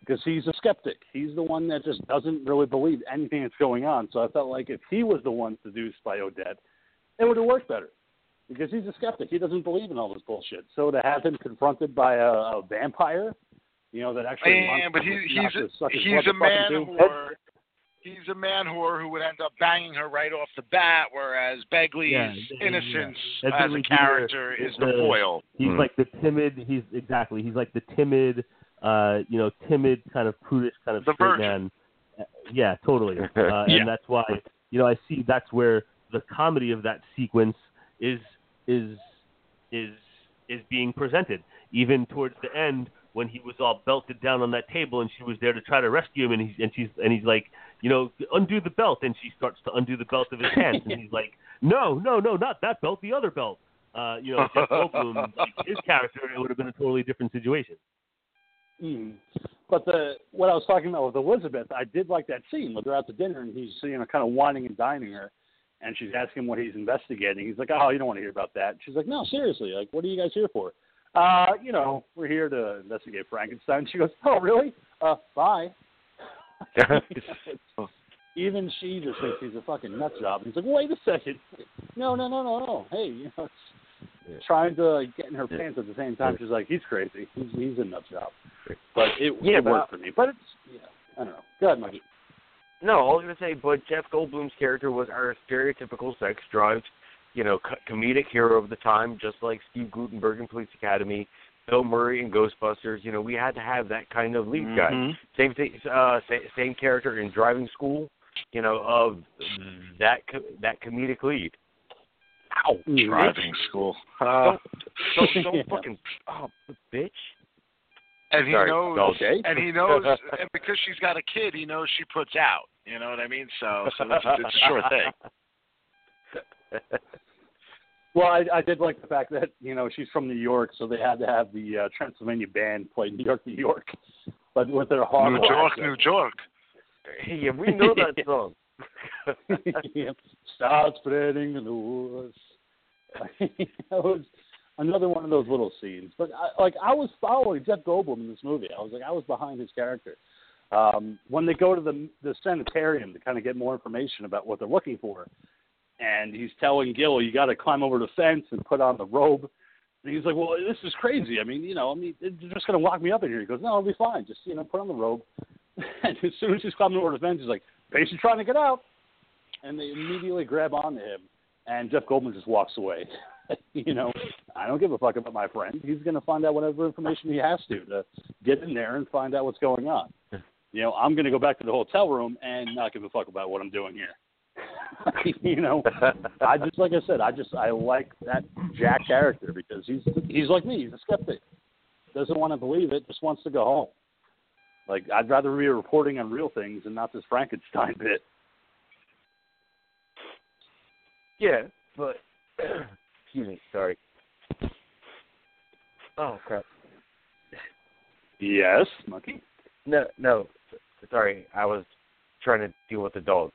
because he's a skeptic. He's the one that just doesn't really believe anything that's going on. So I felt like if he was the one seduced by Odette, it would have worked better, because he's a skeptic. He doesn't believe in all this bullshit. So to have him confronted by a vampire, that actually... He's a man whore who would end up banging her right off the bat, whereas Begley's innocence as a character is the foil. He's like the timid. He's like the timid, timid kind of prudish kind of straight man. Yeah, totally. And that's why I see that's where the comedy of that sequence is being presented, even towards the end, when he was all belted down on that table and she was there to try to rescue him. And he's like, undo the belt. And she starts to undo the belt of his hands. And he's like, no, not that belt, the other belt. Jeff Goldblum, his character, it would have been a totally different situation. But what I was talking about with Elizabeth, I did like that scene where they're out to dinner and he's, kind of whining and dining her. And she's asking what he's investigating. He's like, oh, you don't want to hear about that. And she's like, no, seriously. Like, what are you guys here for? We're here to investigate Frankenstein. She goes, oh, really? Bye. Even she just thinks he's a fucking nut job. He's like, wait a second. No. Hey, trying to get in her pants at the same time. She's like, he's crazy. He's a nut job. But it worked for me. But it's, I don't know. Go ahead, Mike. No, I was going to say, but Jeff Goldblum's character was our stereotypical sex-drive comedic hero of the time, just like Steve Guttenberg in Police Academy, Bill Murray in Ghostbusters. We had to have that kind of lead guy. Same thing, same character in Driving School. Of that comedic lead. Ow! Driving School. Don't fucking bitch. And he knows. Okay. And he knows, and because she's got a kid, he knows she puts out. You know what I mean? So it's a sure thing. Well, I did like the fact that, she's from New York, so they had to have the Transylvania band play New York, New York. But with their horrible New York, accent. New York. Yeah, we know that song. Start spreading the news. It was another one of those little scenes. But, I was following Jeff Goldblum in this movie. I was behind his character. When they go to the sanitarium to kind of get more information about what they're looking for, and he's telling Gil, you got to climb over the fence and put on the robe. And he's like, well, this is crazy. I mean, they're just going to lock me up in here. He goes, no, it'll be fine. Just, put on the robe. And as soon as he's climbing over the fence, he's like, patient trying to get out. And they immediately grab onto him. And Jeff Goldblum just walks away. I don't give a fuck about my friend. He's going to find out whatever information he has to get in there and find out what's going on. I'm going to go back to the hotel room and not give a fuck about what I'm doing here. I like that Jack character because he's like me. He's a skeptic, doesn't want to believe it, just wants to go home. Like, I'd rather be reporting on real things and not this Frankenstein bit. Yeah, but excuse me, sorry. Oh crap. Yes, monkey. No, sorry, I was trying to deal with the dog.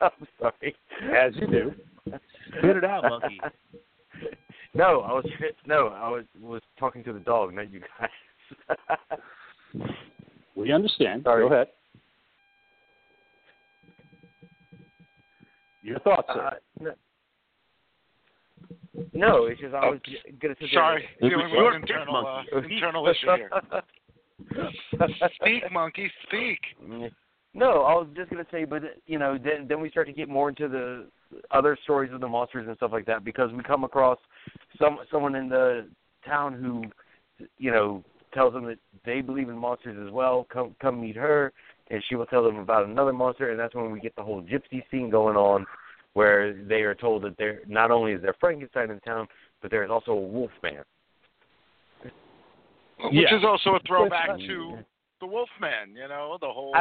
I'm sorry. As you do. Spit it out, monkey. I was talking to the dog, not you guys. We understand. Sorry. Go ahead. Your thoughts, sir. No, it's just I was going to... Sorry, dealing with an internal issue here. Speak, monkey, speak. No, I was just going to say, but, you know, then we start to get more into the other stories of the monsters and stuff like that, because we come across someone in the town who, you know, tells them that they believe in monsters as well, come meet her, and she will tell them about another monster, and that's when we get the whole gypsy scene going on, where they are told that there not only is there Frankenstein in town, but there is also a Wolfman. Which is also a throwback to the Wolfman, you know, the whole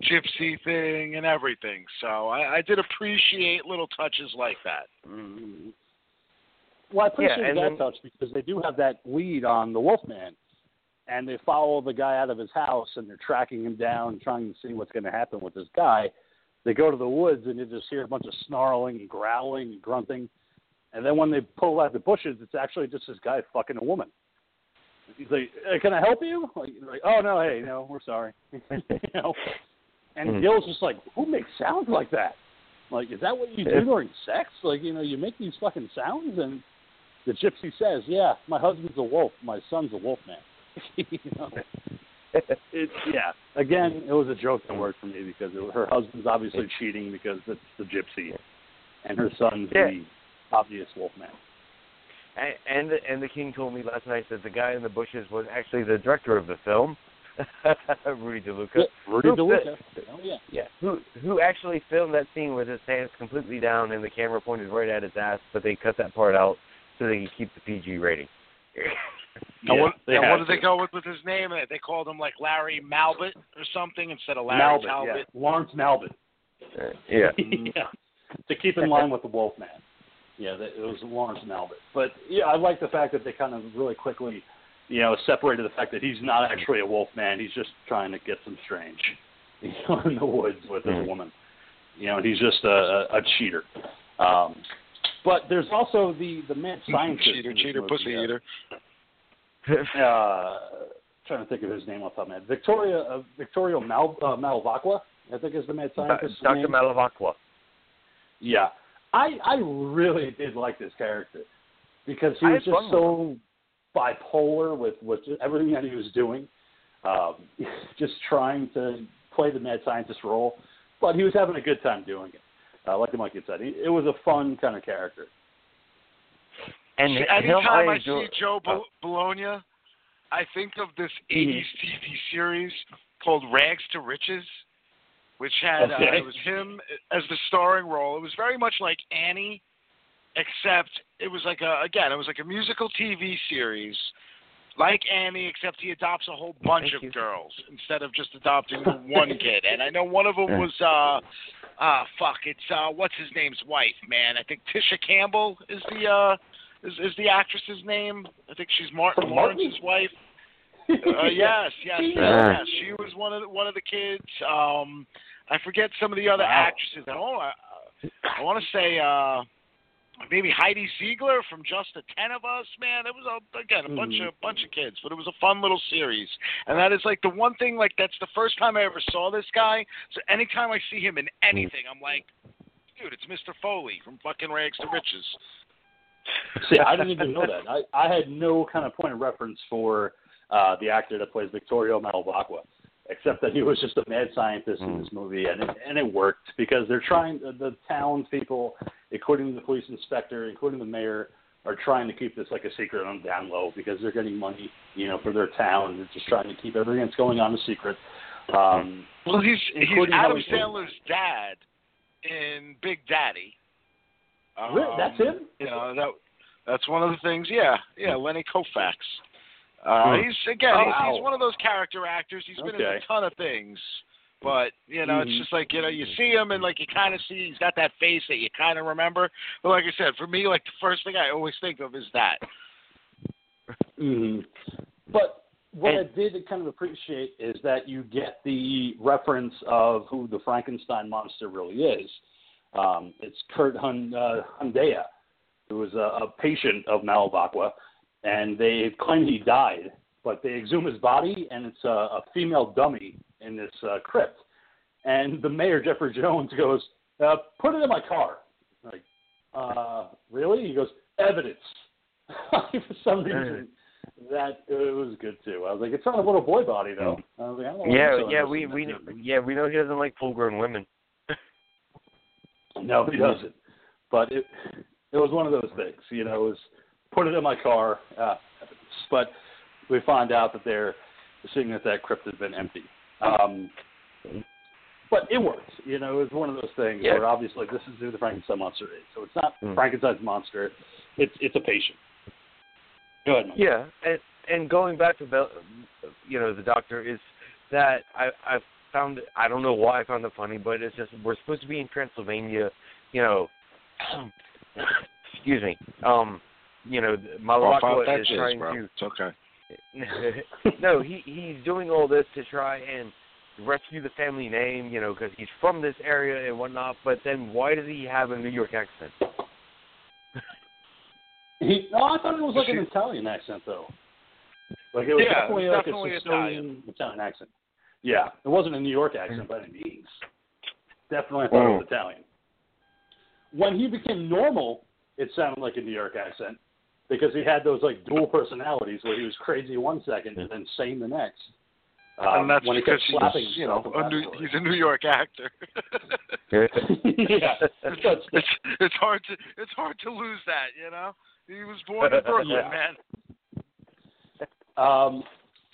gypsy thing and everything. So I did appreciate little touches like that. Mm-hmm. Well, I appreciate that touch, because they do have that lead on the Wolfman, and they follow the guy out of his house, and they're tracking him down, trying to see what's going to happen with this guy. They go to the woods, and you just hear a bunch of snarling and growling and grunting. And then when they pull out the bushes, it's actually just this guy fucking a woman. He's like, hey, can I help you? Like, oh, no, hey, no, we're sorry. You know? And Gil's just like, who makes sounds like that? Like, is that what you do during sex? Like, you know, you make these fucking sounds? And the gypsy says, yeah, my husband's a wolf. My son's a wolf man. You know? Again, it was a joke that worked for me, because her husband's obviously cheating because it's the gypsy, and her son's the obvious wolfman. And the king told me last night that the guy in the bushes was actually the director of the film, Rudy De Luca. Yeah, Rudy De Luca. Who actually filmed that scene with his hands completely down and the camera pointed right at his ass, but they cut that part out so they could keep the PG rating. What did they go with his name? They called him like Larry Malbert or something instead of Larry Talbot. Yeah. Lawrence Malbert. To keep in line with the Wolfman. Yeah, it was Lawrence Malbert. But yeah, I like the fact that they kind of really quickly, you know, separated the fact that he's not actually a Wolfman. He's just trying to get some strange, you know, in the woods with this woman. You know, and he's just a cheater. But there's also the mad scientist. Cheater, pussy eater. Trying to think of his name off the top of my head. Victoria Malavacqua, I think, is the mad scientist. Dr. Malavacqua. Yeah, I really did like this character, because he was just so bipolar with everything that he was doing, just trying to play the mad scientist role, but he was having a good time doing it. Like the monkey said, it was a fun kind of character. And anytime I see Joe Bologna, I think of this 80s TV series called Rags to Riches, which had it was him as the starring role. It was very much like Annie, except it was like a musical TV series like Annie, except he adopts a whole bunch of girls instead of just adopting one kid. And I know one of them was what's his name's wife, man? I think Tisha Campbell is the actress's name. I think she's Martin Lawrence's wife. Yes. She was one of the kids. I forget some of the other actresses. I want to say maybe Heidi Ziegler from Just the Ten of Us. Man, it was a bunch of kids, but it was a fun little series. And that is like the one thing. Like that's the first time I ever saw this guy. So anytime I see him in anything, I'm like, dude, it's Mr. Foley from fucking Rags to Riches. See, I didn't even know that. I had no kind of point of reference for the actor that plays Victoria Malavacqua, except that he was just a mad scientist in this movie, and it worked, because they're trying, the town people, including the police inspector, including the mayor, are trying to keep this like a secret on down low, because they're getting money, you know, for their town. They're just trying to keep everything that's going on a secret. Well, he's Adam Sandler's dad in Big Daddy. Really? That's him? You know, that's one of the things, yeah, Lenny Koufax. He's one of those character actors. He's been in a ton of things. But, you know, it's just like, you know, you see him and, like, you kind of see he's got that face that you kind of remember. But like I said, for me, like, the first thing I always think of is that. Mm-hmm. But what I did kind of appreciate is that you get the reference of who the Frankenstein monster really is. It's Kurt Hundea, who was a patient of Malavacqua, and they claim he died, but they exhume his body, and it's a female dummy in this crypt. And the mayor, Jeffrey Jones, goes, put it in my car. I'm like, really? He goes, evidence. For some reason, that it was good too. I was like, it's not a little boy body though. I was like, I don't we know he doesn't like full grown women. No, he doesn't. But it was one of those things, you know. It was put it in my car, but we find out that they're seeing that crypt has been empty. But it works, you know. It's one of those things where obviously this is who the Frankenstein monster is. So it's not Frankenstein's monster. It's a patient. Go ahead, Mike. Yeah, and going back to the doctor is that I've found it, I don't know why I found it funny, but it's just we're supposed to be in Transylvania, you know. Excuse me. You know, Malacca is trying to. It's okay. No, he's doing all this to try and rescue the family name, you know, because he's from this area and whatnot. But then, why does he have a New York accent? I thought it was like an Italian accent, though. Like it was definitely like a Sicilian Italian accent. Yeah, it wasn't a New York accent by any means. Definitely, I thought it was Italian. When he became normal, it sounded like a New York accent because he had those like dual personalities where he was crazy one second and then sane the next. And that's when he kept slapping he's a New York actor. It's hard to lose that, you know. He was born in Brooklyn, man.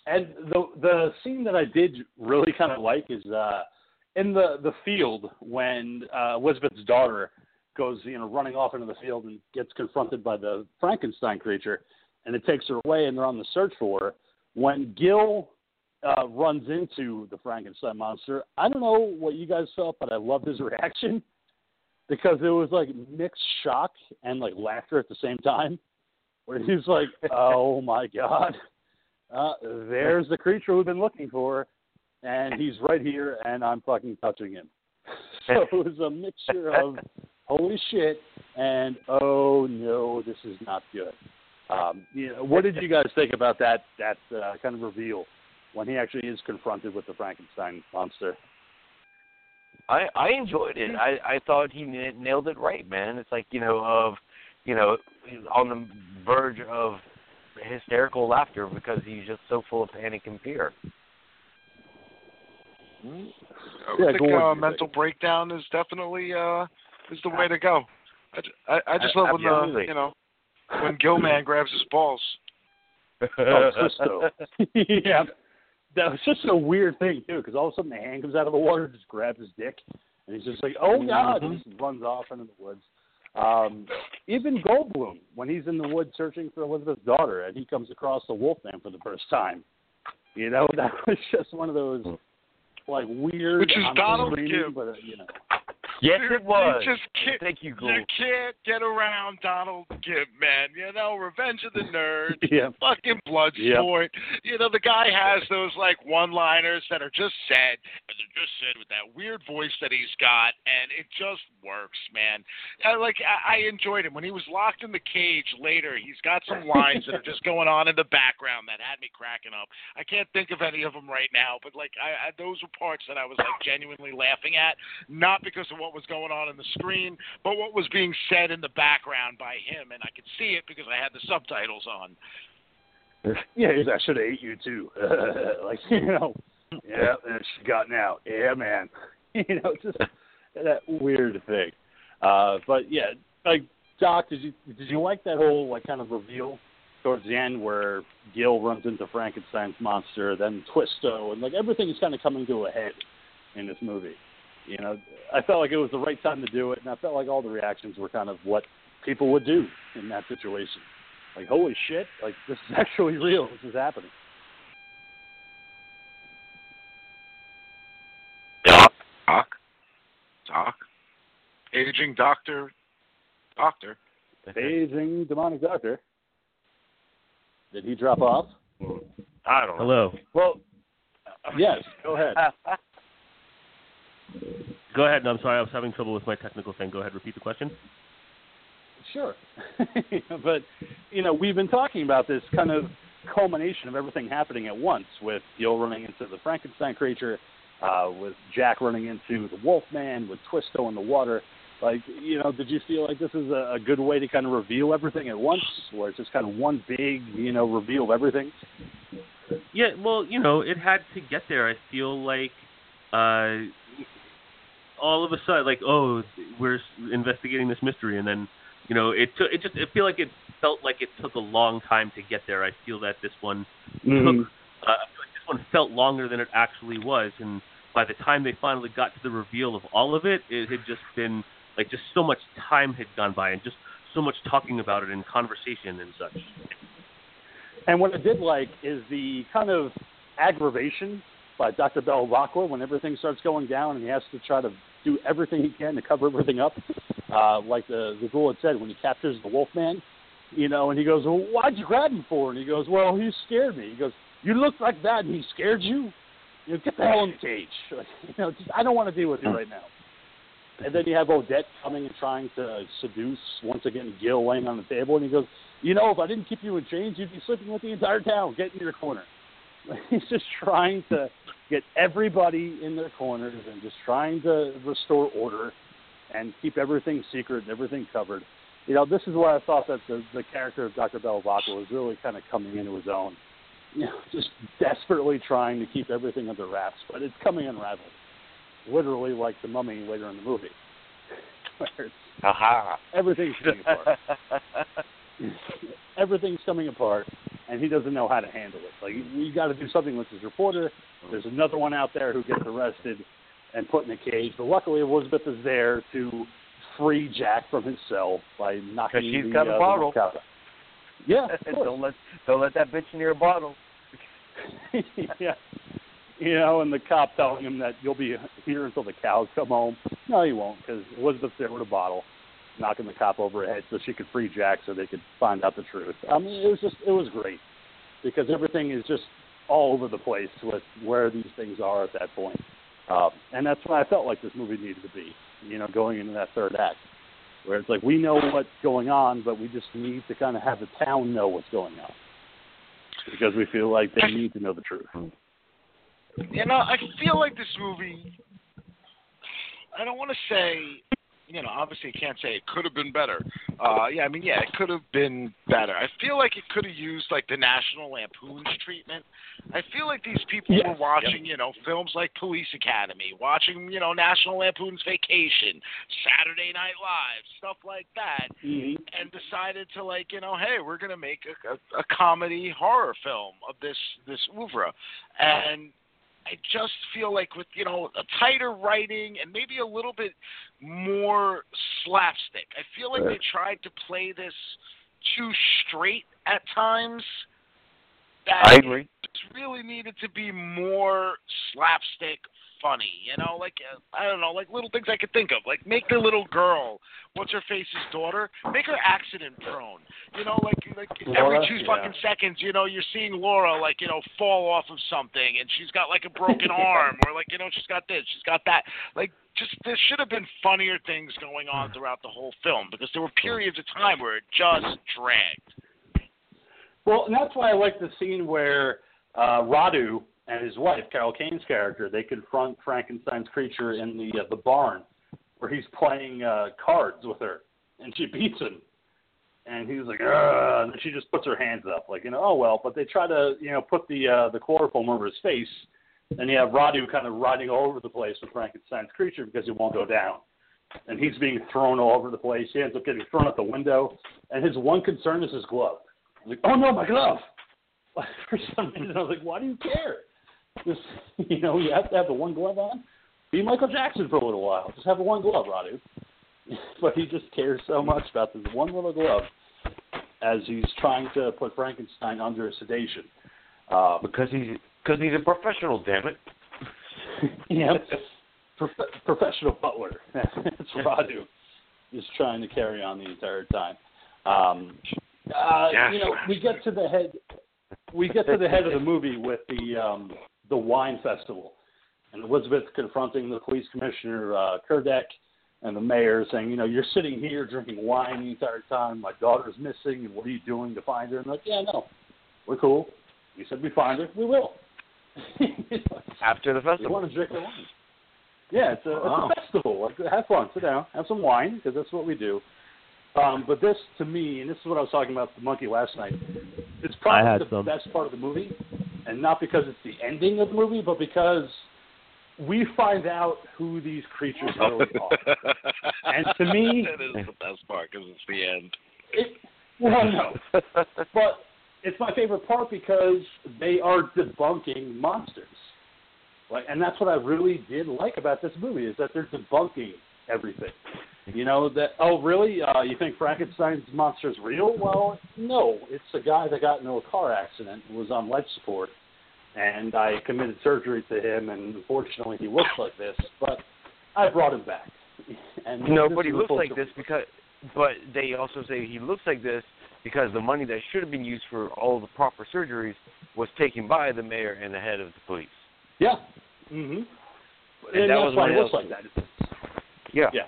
And the scene that I did really kind of like is in the field when Elizabeth's daughter goes, you know, running off into the field and gets confronted by the Frankenstein creature, and it takes her away, and they're on the search for her. When Gil runs into the Frankenstein monster, I don't know what you guys felt, but I loved his reaction because it was like mixed shock and like laughter at the same time, where he's like, "Oh my God, there's the creature we've been looking for, and he's right here, and I'm fucking touching him." So it was a mixture of holy shit, and oh no, this is not good. You know, what did you guys think about that kind of reveal when he actually is confronted with the Frankenstein monster? I enjoyed it. I thought he nailed it right, man. It's like, you know, on the verge of hysterical laughter because he's just so full of panic and fear. I think mental breakdown is definitely is the way to go. I just love when when Gilman grabs his balls. Oh, yeah, that was just a weird thing too, because all of a sudden the hand comes out of the water, just grabs his dick, and he's just like, "Oh God!" and just runs off into the woods. Even Goldblum, when he's in the woods searching for Elizabeth's daughter, and he comes across the Wolfman for the first time, you know, that was just one of those like weird. Which is Donald Gibb, but you know. Yes, it was. Thank you, Gould. You can't get around Donald Gibb, man. You know, Revenge of the Nerds, fucking Bloodsport. Yep. You know, the guy has those, like, one-liners that are just said, and they're just said with that weird voice that he's got, and it just works, man. I enjoyed him. When he was locked in the cage later, he's got some lines that are just going on in the background that had me cracking up. I can't think of any of them right now, but, like, I those were parts that I was, like, genuinely laughing at, not because of what was going on in the screen, but what was being said in the background by him, and I could see it because I had the subtitles on. Yeah, I should have ate you too. Like, you know, yeah, she's gotten out. Yeah, man. You know, just that weird thing. But yeah, like Doc, did you like that whole like kind of reveal towards the end where Gil runs into Frankenstein's monster, then Twisto, and like everything is kind of coming to a head in this movie? You know, I felt like it was the right time to do it, and I felt like all the reactions were kind of what people would do in that situation. Like, holy shit, like, this is actually real. This is happening. Doc? Aging doctor? Aging demonic doctor? Did he drop off? I don't know. Hello. Well, yes, go ahead. Go ahead. No, I'm sorry. I was having trouble with my technical thing. Go ahead. Repeat the question. Sure. But, you know, we've been talking about this kind of culmination of everything happening at once with Gil running into the Frankenstein creature, with Jack running into the Wolfman, with Twisto in the water. Like, you know, did you feel like this is a good way to kind of reveal everything at once, or it's just kind of one big, you know, reveal of everything? Yeah, well, you know, it had to get there. I feel like all of a sudden, like, oh, we're investigating this mystery, and then, you know, it felt like it took a long time to get there. I feel that this one felt longer than it actually was, and by the time they finally got to the reveal of all of it, it had just been, like, just so much time had gone by and just so much talking about it and conversation and such. And what I did like is the kind of aggravation by Dr. Bell Rockwell when everything starts going down and he has to try to do everything he can to cover everything up. Like the ghoul had said, when he captures the Wolfman, you know, and he goes, well, why'd you grab him for? And he goes, well, he scared me. He goes, you looked like that and he scared you? You know, get the hell in the cage. Like, you know, just, I don't want to deal with you right now. And then you have Odette coming and trying to seduce, once again, Gil laying on the table. And he goes, you know, if I didn't keep you in chains, you'd be sleeping with the entire town. Get in your corner. Like, he's just trying to get everybody in their corners and just trying to restore order and keep everything secret and everything covered. You know, this is where I thought that the character of Dr. Belavaca was really kind of coming into his own. You know, just desperately trying to keep everything under wraps, but it's coming unraveled, literally like the Mummy later in the movie. Everything's coming apart. Everything's coming apart, and he doesn't know how to handle it. Like, we've got to do something with his reporter. There's another one out there who gets arrested and put in a cage, but luckily Elizabeth is there to free Jack from his cell by knocking the bottle. Yeah, don't let that bitch near a bottle. Yeah, you know, and the cop telling him that you'll be here until the cows come home. No, you won't, because Elizabeth's there with a bottle, knocking the cop over her head so she could free Jack so they could find out the truth. I mean, it was great because everything is just all over the place with where these things are at that point, and that's what I felt like this movie needed to be. You know, going into that third act, where it's like, we know what's going on, but we just need to kind of have the town know what's going on, because we feel like they need to know the truth. You know, I feel like this movie, I don't want to say, you know, obviously I can't say it could have been better. It could have been better. I feel like it could have used, like, the National Lampoon's treatment. I feel like these people were watching, you know, films like Police Academy, watching, you know, National Lampoon's Vacation, Saturday Night Live, stuff like that, and decided to, like, you know, hey, we're going to make a comedy horror film of this oeuvre. And I just feel like with, you know, a tighter writing and maybe a little bit more slapstick, I feel like they tried to play this too straight at times. I agree. It really needed to be more slapstick funny, you know, like, I don't know, like little things I could think of, like make the little girl, what's-her-face's daughter, make her accident-prone, you know, like Laura, every two fucking seconds, you know, you're seeing Laura, like, you know, fall off of something, and she's got, like, a broken arm, or, like, you know, she's got this, she's got that, like, just, there should have been funnier things going on throughout the whole film, because there were periods of time where it just dragged. Well, and that's why I like the scene where Radu and his wife, Carol Kane's character, they confront Frankenstein's creature in the barn where he's playing cards with her, and she beats him. And he's like, ugh, and then she just puts her hands up, like, you know, oh, well, but they try to, you know, put the chloroform over his face, and you have Radu kind of riding all over the place with Frankenstein's creature because he won't go down. And he's being thrown all over the place. He ends up getting thrown out the window, and his one concern is his glove. He's like, oh, no, my glove! For some reason, I was like, why do you care? Just, you know, you have to have the one glove on. Be Michael Jackson for a little while. Just have the one glove, Radu. But he just cares so much about this one little glove as he's trying to put Frankenstein under sedation. Because he's a professional, damn it. Yeah, professional butler. That's Radu. He's trying to carry on the entire time. You know, we get to the head of the movie with the wine festival, and Elizabeth confronting the police commissioner, Kurdek, and the mayor saying, you know, you're sitting here drinking wine the entire time. My daughter's missing, and what are you doing to find her? And like, yeah, no, we're cool. You said we find her. We will. After the festival. We want to drink the wine. Yeah, it's a festival. Like, have fun, sit down, have some wine, because that's what we do. But this, to me, and this is what I was talking about with the monkey last night, it's probably the best part of the movie, and not because it's the ending of the movie, but because we find out who these creatures really are. And to me... that is the best part, because it's the end. Well, no. But it's my favorite part because they are debunking monsters. Like, and that's what I really did like about this movie, is that they're debunking everything. You know, that, oh, really? You think Frankenstein's monster's real? Well, no. It's a guy that got into a car accident and was on life support, and I committed surgery to him, and unfortunately he looks like this, but I brought him back. And no, but he looks like this because... But they also say he looks like this because the money that should have been used for all the proper surgeries was taken by the mayor and the head of the police. Yeah. Mm-hmm. And that was why he looks like that. Yeah. Yeah.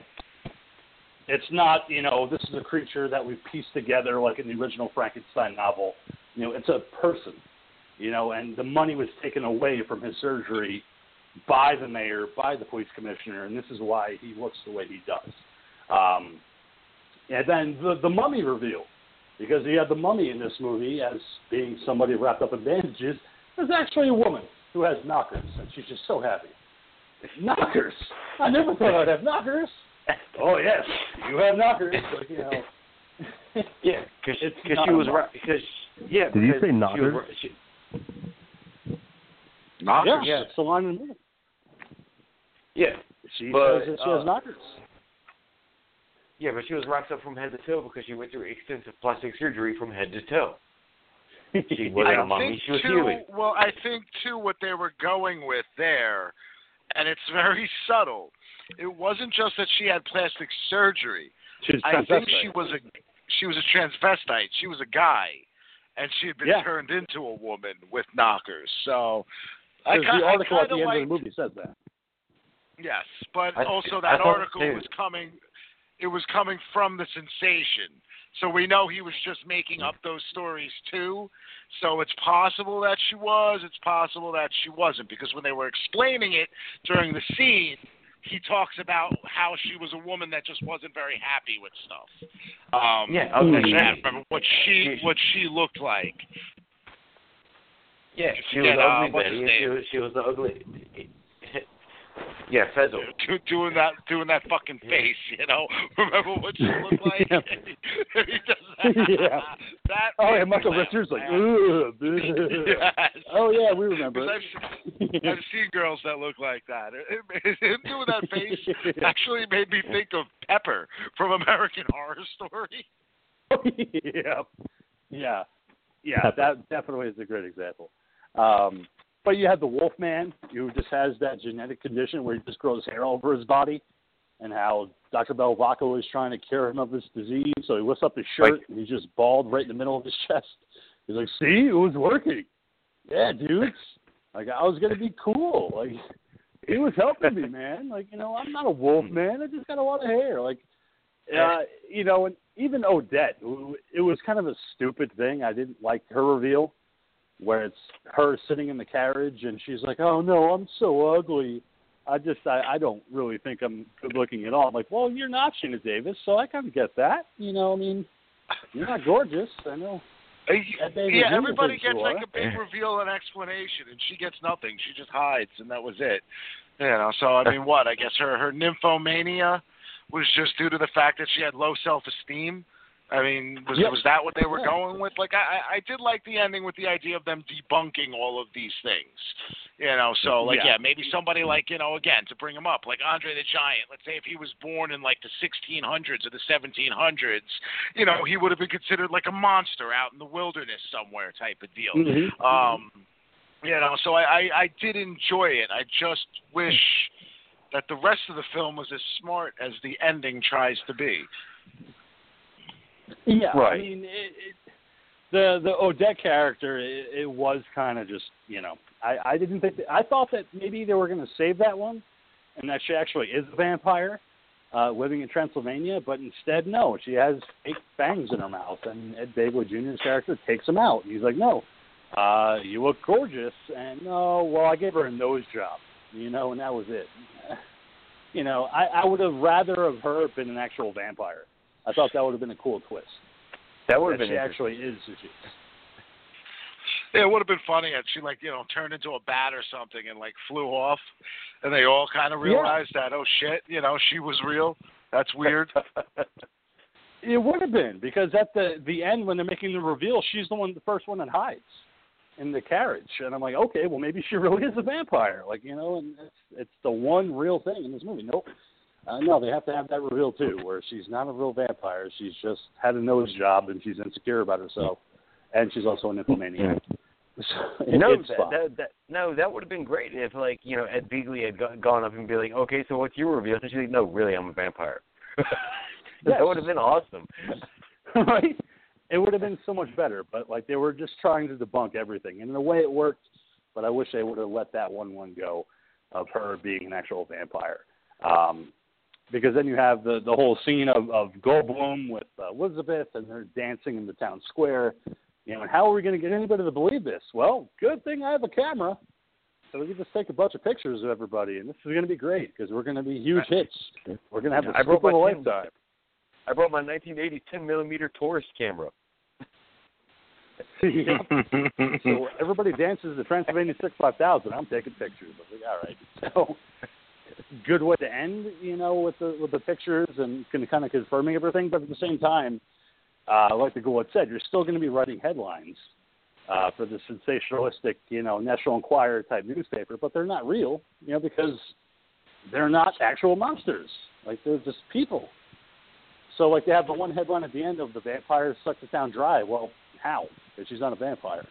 It's not, you know, this is a creature that we've pieced together like in the original Frankenstein novel. You know, it's a person, you know, and the money was taken away from his surgery by the mayor, by the police commissioner, and this is why he looks the way he does. And then the mummy reveal, because you have the mummy in this movie as being somebody wrapped up in bandages. There's actually a woman who has knockers, and she's just so happy. Knockers? I never thought I'd have knockers. Oh, yes, you have knockers. But, you know. Yeah, because she was right. Yeah, did you say knockers? Knockers? Yeah, it's the line in the movie. Yeah. She has knockers. Yeah, but she was wrapped up from head to toe because she went through extensive plastic surgery from head to toe. She wasn't a mummy, she was healing. Well, I think, too, what they were going with there, and it's very subtle, it wasn't just that she had plastic surgery. I think she was a transvestite. She was a guy, and she had been turned into a woman with knockers. So the article at the end of the movie says that. Yes, but also that article was coming... It was coming from the sensation. So we know he was just making up those stories too. So it's possible that she was. It's possible that she wasn't. Because when they were explaining it during the scene, he talks about how she was a woman that just wasn't very happy with stuff. Okay. I remember what she looked like. Yeah, she was ugly. She was ugly. Yeah, Fezzle. Doing that fucking face, you know? Remember what she looked like? Yeah. That Michael Richards, like, ugh. Yes. Oh, yeah, we remember. I've seen girls that look like that. Him doing that face actually made me think of Pepper from American Horror Story. Yeah. Yeah, Pepper. That definitely is a great example. But you have the Wolfman, who just has that genetic condition where he just grows hair all over his body, and how Dr. Belvaco is trying to cure him of this disease. So he lifts up his shirt, and he's just bald right in the middle of his chest. He's like, see, it was working. Yeah, dudes. Like, I was going to be cool. Like, he was helping me, man. Like, you know, I'm not a Wolfman. I just got a lot of hair. Like, you know, and even Odette, it was kind of a stupid thing. I didn't like her reveal, where it's her sitting in the carriage and she's like, oh, no, I'm so ugly. I don't really think I'm good-looking at all. I'm like, well, you're not Geena Davis, so I kind of get that. You know, I mean, you're not gorgeous. I know. Yeah, everybody gets like a big reveal and explanation, and she gets nothing. She just hides, and that was it. You know, so, I mean, what? I guess her nymphomania was just due to the fact that she had low self-esteem. I mean, was that what they were going with? Like, I did like the ending with the idea of them debunking all of these things, you know. So, like, maybe somebody like, you know, again, to bring him up, like Andre the Giant. Let's say if he was born in, like, the 1600s or the 1700s, you know, he would have been considered like a monster out in the wilderness somewhere type of deal. Mm-hmm. You know, so I did enjoy it. I just wish that the rest of the film was as smart as the ending tries to be. Yeah, right. I mean, the Odette character, it was kind of just, you know, I didn't think that, I thought that maybe they were going to save that one, and that she actually is a vampire living in Transylvania, but instead, no, she has fake fangs in her mouth, and Ed Begley Jr.'s character takes him out. He's like, no, you look gorgeous, and no, well, I gave her a nose job, you know, and that was it. you know, I would have rather have her been an actual vampire. I thought that would have been a cool twist. That would have been actually is. Yeah, it would have been funny if she, like, you know, turned into a bat or something and, like, flew off, and they all kind of realized that, oh, shit, you know, she was real. That's weird. It would have been, because at the end when they're making the reveal, she's the one, the first one that hides in the carriage. And I'm like, okay, well, maybe she really is a vampire. Like, you know, and it's the one real thing in this movie. Nope. No, they have to have that reveal, too, where she's not a real vampire. She's just had a nose job, and she's insecure about herself. And she's also an nymphomaniac. So that would have been great if, like, you know, Ed Begley had gone up and be like, okay, so what's your reveal? And she's like, no, really, I'm a vampire. That would have been awesome. Right? It would have been so much better. But, like, they were just trying to debunk everything. And in a way it worked, but I wish they would have let that one go of her being an actual vampire. Because then you have the whole scene of Goldblum with Elizabeth and her dancing in the town square. You know, and how are we going to get anybody to believe this? Well, good thing I have a camera, so we can just take a bunch of pictures of everybody, and this is going to be great because we're going to be huge hits. We're going to have a super lifetime. I brought my 1980 10mm Taurus camera. So everybody dances the Transylvania 6-5000. I'm taking pictures. I'm like, all right. So good way to end, you know, with the pictures and kind of confirming everything, but at the same time. Like the Gould said, you're still going to be writing headlines for the sensationalistic, you know, National Enquirer type newspaper, but they're not real, you know, because they're not actual monsters. Like, they're just people. So, like, they have the one headline at the end of the vampire sucked the town dry. Well, how? Because she's not a vampire.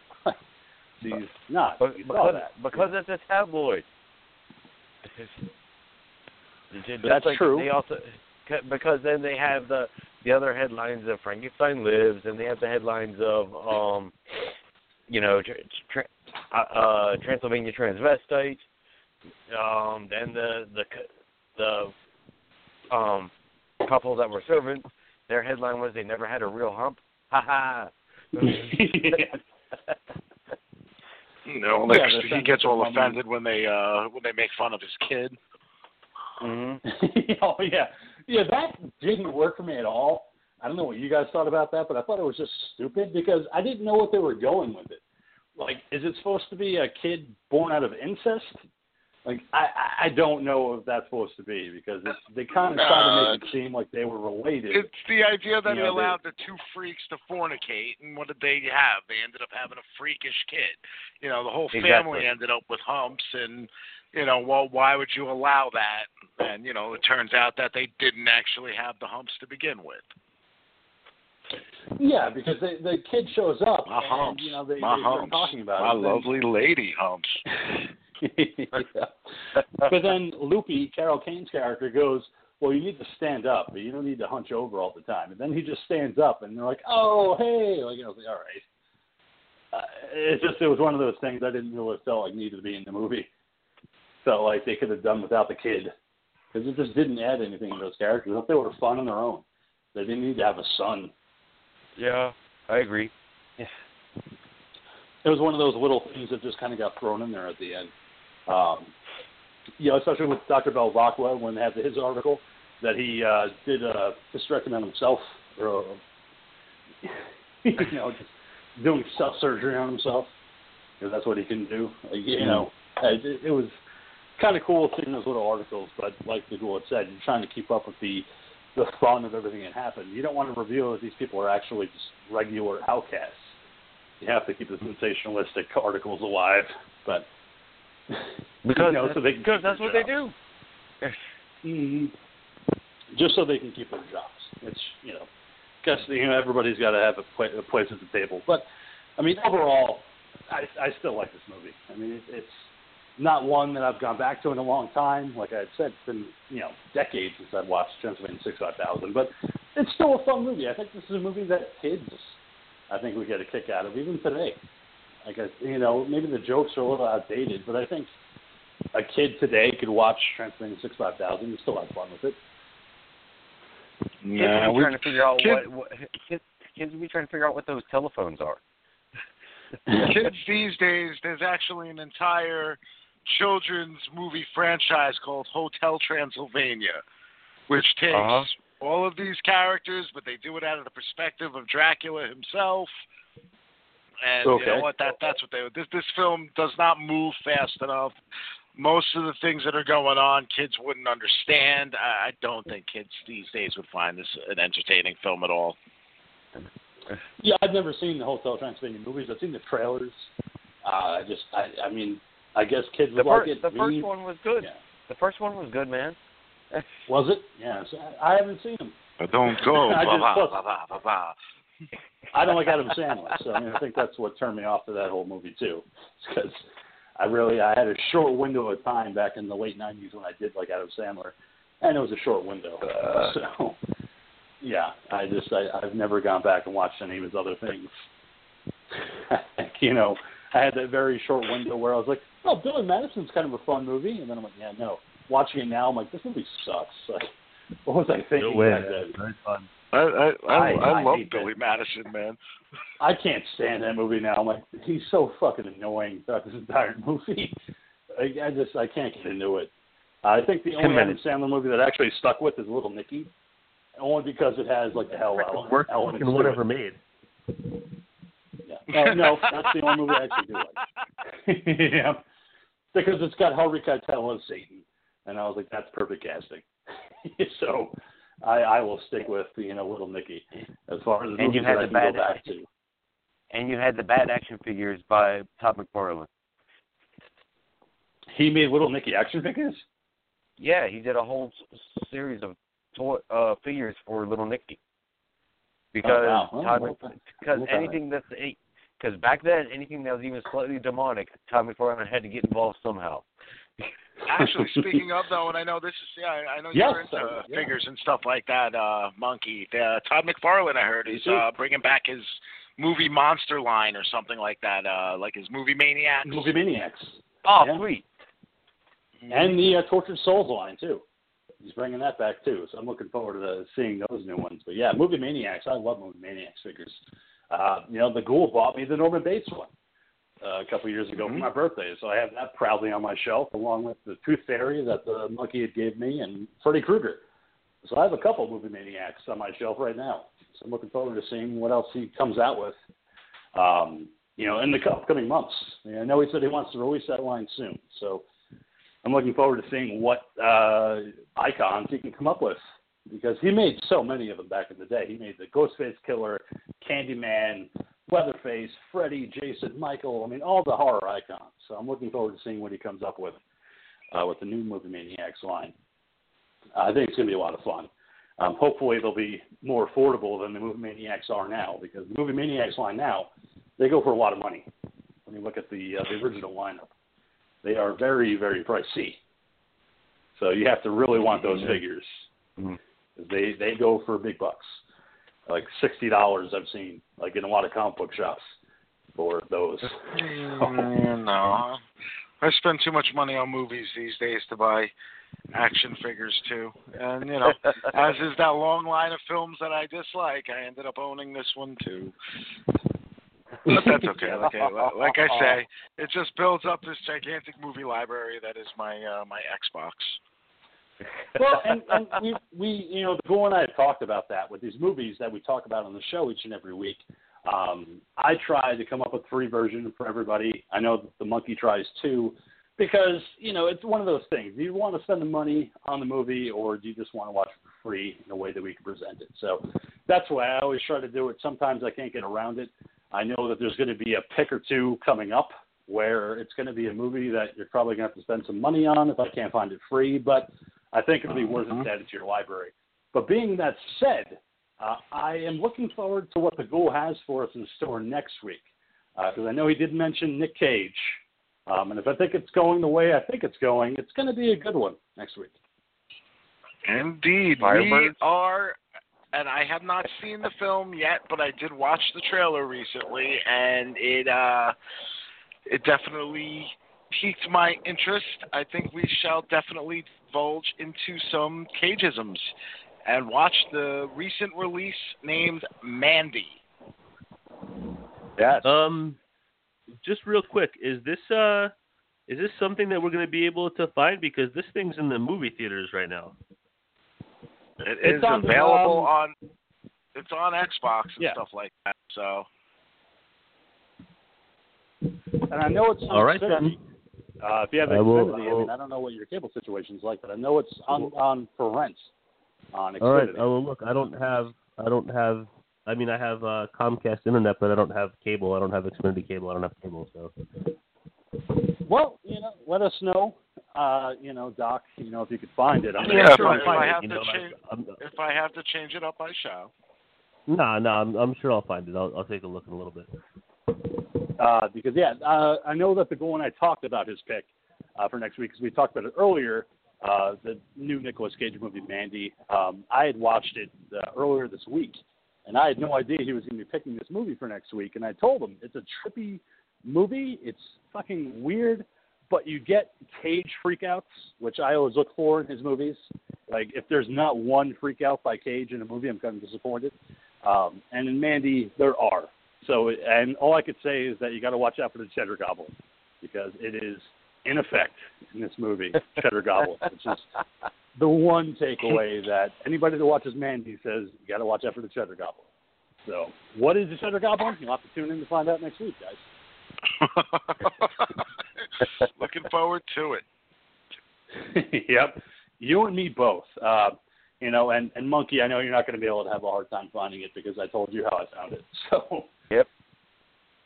She's not. Because it's a tabloid. That's like, true. They also, because then they have the other headlines of Frankenstein Lives, and they have the headlines of, you know, Transylvania Transvestite, then the couple that were servants, their headline was they never had a real hump. Ha ha. No, like, he gets all offended when they make fun of his kid. Mm-hmm. Oh yeah. Yeah, that didn't work for me at all. I don't know what you guys thought about that, but I thought it was just stupid because I didn't know what they were going with it. Like, is it supposed to be a kid born out of incest? Like, I don't know what that's supposed to be because they kind of tried to make it seem like they were related. It's the idea that they allowed the two freaks to fornicate, and what did they have? They ended up having a freakish kid. You know, the whole family ended up with humps and... You know, well, why would you allow that? And, you know, it turns out that they didn't actually have the humps to begin with. Yeah, because the kid shows up. My humps. You know, they're talking about my lovely lady humps. But then Loopy, Carol Kane's character, goes, well, you need to stand up, but you don't need to hunch over all the time. And then he just stands up, and they're like, oh, hey. Like, you know, I was like, all right. It was one of those things I didn't really feel like needed to be in the movie. Felt like they could have done without the kid because it just didn't add anything to those characters. I thought they were fun on their own. They didn't need to have a son. Yeah, I agree. Yeah. It was one of those little things that just kind of got thrown in there at the end. You know, especially with Dr. Belvacqua when they had his article that he did a hysterectomy on himself or, you know, just doing self-surgery on himself because that's what he can do. Like, you know, it was... kind of cool seeing those little articles, but like the Gould said, you're trying to keep up with the fun of everything that happened. You don't want to reveal that these people are actually just regular outcasts. You have to keep the sensationalistic articles alive, but because, you know, so they can because that's what jobs. They do. Mm-hmm. Just so they can keep their jobs. It's, you know, because, you know, everybody's got to have a place at the table. But I mean, overall, I still like this movie. I mean, it's not one that I've gone back to in a long time. Like I had said, it's been, you know, decades since I've watched Transylvania 6-5000. But it's still a fun movie. I think this is a movie that kids, I think, would get a kick out of, even today. Like, you know, maybe the jokes are a little outdated, but I think a kid today could watch Transylvania 6-5000 and still have fun with it. Yeah, we're trying to figure out what kids will be trying to figure out what those telephones are. Kids these days, there's actually an entire children's movie franchise called Hotel Transylvania, which takes all of these characters, but they do it out of the perspective of Dracula himself. And you know what? That's what they would. This film does not move fast enough. Most of the things that are going on, kids wouldn't understand. I don't think kids these days would find this an entertaining film at all. Yeah, I've never seen the Hotel Transylvania movies. I've seen the trailers. I guess kids would like it. The first one was good. Yeah. The first one was good, man. Was it? Yeah. So I haven't seen them. But don't go. I don't like Adam Sandler, so I think that's what turned me off to that whole movie too. Because I had a short window of time back in the late 90s when I did like Adam Sandler, and it was a short window. So yeah, I've never gone back and watched any of his other things. I had that very short window where I was like, oh, Billy Madison's kind of a fun movie, and then I'm like, yeah, no. Watching it now, I'm like, this movie sucks. Like, what was I thinking? Very fun. I love Billy Madison, man. I can't stand that movie now. I'm like, he's so fucking annoying throughout this entire movie. I can't get into it. I think the only Adam Sandler movie that I actually stuck with is Little Nicky, only because it has like the hell out. Worst fucking one ever made. Yeah. No, that's the only movie I actually do like. Yeah, because it's got Harvey Keitel as Satan, and I was like, that's perfect casting. So. I will stick with Little Nicky as far as movies that I can go back to. And you had the bad action figures by Todd McFarlane. He made Little Nicky action figures? Yeah, he did a whole series of toy figures for Little Nicky. Because back then anything that was even slightly demonic, Todd McFarlane had to get involved somehow. Actually, speaking of though, and I know this is you're into figures and stuff like that. Monkey, Todd McFarlane, I heard is bringing back his movie monster line or something like that, like his movie Maniacs. Movie Maniacs. Oh, yeah. Sweet. And the Tortured Souls line too. He's bringing that back too, so I'm looking forward to seeing those new ones. But yeah, Movie Maniacs. I love Movie Maniacs figures. The Ghoul bought me the Norman Bates one. A couple years ago for my birthday, so I have that proudly on my shelf, along with the Tooth Fairy that the monkey had gave me, and Freddy Krueger. So I have a couple Movie Maniacs on my shelf right now. So I'm looking forward to seeing what else he comes out with, in the upcoming months. I know he said he wants to release that line soon, so I'm looking forward to seeing what icons he can come up with, because he made so many of them back in the day. He made the Ghostface Killer, Candyman, Leatherface, Freddy, Jason, Michael, all the horror icons. So I'm looking forward to seeing what he comes up with the new Movie Maniacs line. I think it's going to be a lot of fun. Hopefully they'll be more affordable than the Movie Maniacs are now, because the Movie Maniacs line now, they go for a lot of money. When you look at the original lineup, they are very, very pricey. So you have to really want those figures. Mm-hmm. They go for big bucks. Like $60 I've seen, like in a lot of comic book shops for those. No. I spend too much money on movies these days to buy action figures too. And, as is that long line of films that I dislike, I ended up owning this one too. But that's okay. Like I say, it just builds up this gigantic movie library that is my Xbox. Well, and Bill and I have talked about that with these movies that we talk about on the show each and every week. I try to come up with a free version for everybody. I know that the monkey tries too, because, it's one of those things. Do you want to spend the money on the movie, or do you just want to watch it for free in a way that we can present it? So that's why I always try to do it. Sometimes I can't get around it. I know that there's going to be a pick or two coming up where it's going to be a movie that you're probably going to have to spend some money on if I can't find it free, but I think it'll be worth it to add it to your library. But being that said, I am looking forward to what the Ghoul has for us in store next week, because I know he did mention Nick Cage. And if I think it's going the way I think it's going to be a good one next week. Indeed. Firebirds. We are, and I have not seen the film yet, but I did watch the trailer recently, and it definitely piqued my interest. I think we shall definitely divulge into some Cageisms and watch the recent release named Mandy. Yeah. Just real quick, is this Is this something that we're going to be able to find? Because this thing's in the movie theaters right now. It's available on... It's on Xbox and stuff like that, so... And I know it's on Xfinity. If you have Xfinity, I mean, I don't know what your cable situation's like, but I know it's on for rent on Xfinity. All right. Oh, well, look, I don't have... I mean, I have Comcast internet, but I don't have cable. I don't have Xfinity cable. I don't have cable, so... Well, you know, let us know, Doc, if you could find it. If I have to change it up, I shall. No, I'm sure I'll find it. I'll take a look in a little bit. Because, I know that the Bill and I talked about his pick for next week, because we talked about it earlier, the new Nicolas Cage movie, Mandy. I had watched it earlier this week, and I had no idea he was going to be picking this movie for next week, and I told him it's a trippy movie. It's fucking weird, but you get Cage freakouts, which I always look for in his movies. Like, if there's not one freakout by Cage in a movie, I'm kind of disappointed. And in Mandy, there are. So, and all I could say is that you got to watch out for the Cheddar Goblin, because it is in effect in this movie, Cheddar Goblin, which is the one takeaway that anybody that watches Mandy says you got to watch out for the Cheddar Goblin. So, what is the Cheddar Goblin? You'll have to tune in to find out next week, guys. Looking forward to it. Yep. You and me both. And Monkey, I know you're not going to be able to have a hard time finding it, because I told you how I found it. So, yep.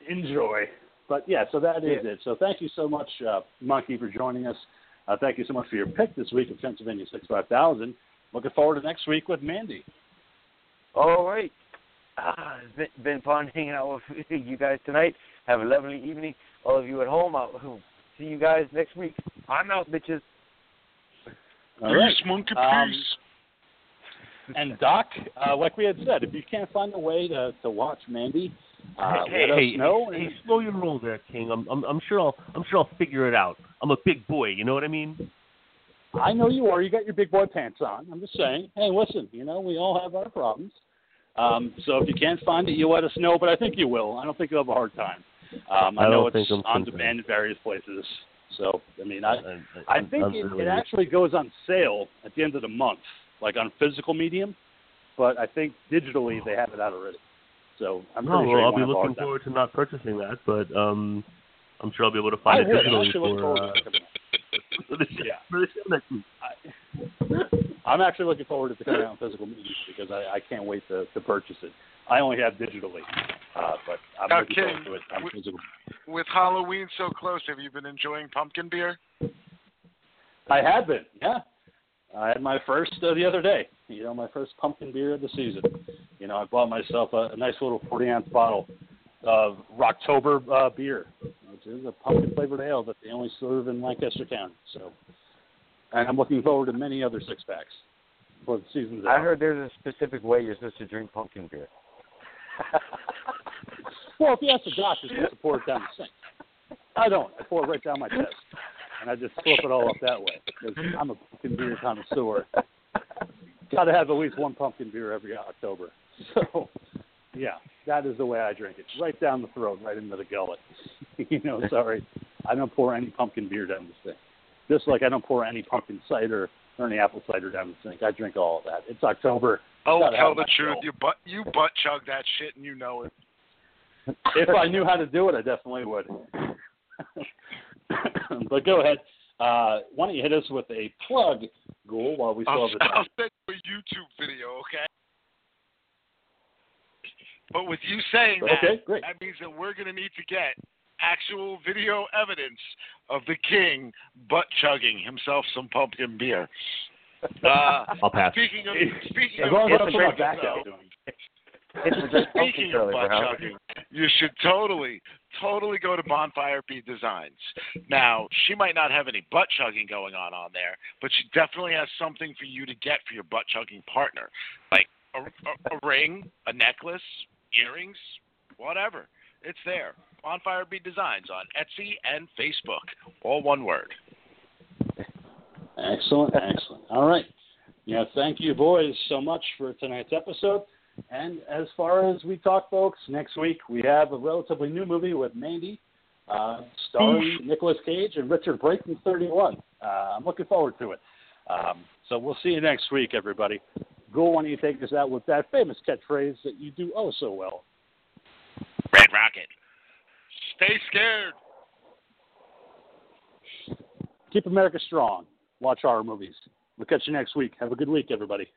Enjoy. But, so that is it. So thank you so much, Monkey, for joining us. Thank you so much for your pick this week of Transylvania 6-5000. Looking forward to next week with Mandy. All right. It's been fun hanging out with you guys tonight. Have a lovely evening. All of you at home, I'll see you guys next week. I'm out, bitches. All right. Peace, Monkey, peace. And, Doc, like we had said, if you can't find a way to watch Mandy, let us know. Hey, slow your roll there, King. I'm sure I'll figure it out. I'm a big boy, you know what I mean? I know you are. You got your big boy pants on. I'm just saying, hey, listen, we all have our problems. So if you can't find it, you let us know, but I think you will. I don't think you'll have a hard time. I know it's on demand in various places. So, I mean, I think it actually goes on sale at the end of the month, like on physical medium, but I think digitally they have it out already. So I'm pretty sure I'll be looking forward to not purchasing that, but I'm sure I'll be able to find it digitally I'm actually looking forward to it coming out on physical media, because I can't wait to purchase it. I only have digitally, but I'm looking forward to it on physical. With Halloween so close, have you been enjoying pumpkin beer? I have been, yeah. I had my first the other day. My first pumpkin beer of the season. I bought myself a nice little 40-ounce bottle of Rocktober beer, which is a pumpkin-flavored ale that they only serve in Lancaster County. So. And I'm looking forward to many other six-packs for the season's out. I heard there's a specific way you're supposed to drink pumpkin beer. Well, if you ask the doc, you're supposed to pour it down the sink. I don't. I pour it right down my chest, and I just flip it all up that way, because I'm a pumpkin beer connoisseur. Got to have at least one pumpkin beer every October. So, that is the way I drink it. Right down the throat, right into the gullet. Sorry. I don't pour any pumpkin beer down the sink. Just like I don't pour any pumpkin cider or any apple cider down the sink. I drink all of that. It's October. Oh, tell the truth. You butt chug that shit and you know it. If I knew how to do it, I definitely would. But go ahead. Why don't you hit us with a plug, Ghoul, while we still have the time. I'll send you a YouTube video, okay? But with you saying that means that we're going to need to get actual video evidence of the king butt chugging himself some pumpkin beer. I'll pass. Speaking of butt chugging, you should totally go to Bonfire Bead Designs. Now, she might not have any butt chugging going on there, but she definitely has something for you to get for your butt chugging partner, like a ring, a necklace, earrings, whatever. It's there. Bonfire Bead Designs on Etsy and Facebook. All one word. Excellent. All right. Thank you, boys, so much for tonight's episode. And as far as we talk, folks, next week we have a relatively new movie with Mandy. starring Nicolas Cage and Richard Brayton, 31. I'm looking forward to it. So we'll see you next week, everybody. Ghoul, why don't you take us out with that famous catchphrase that you do oh so well? Red Rocket. Stay scared. Keep America strong. Watch horror movies. We'll catch you next week. Have a good week, everybody.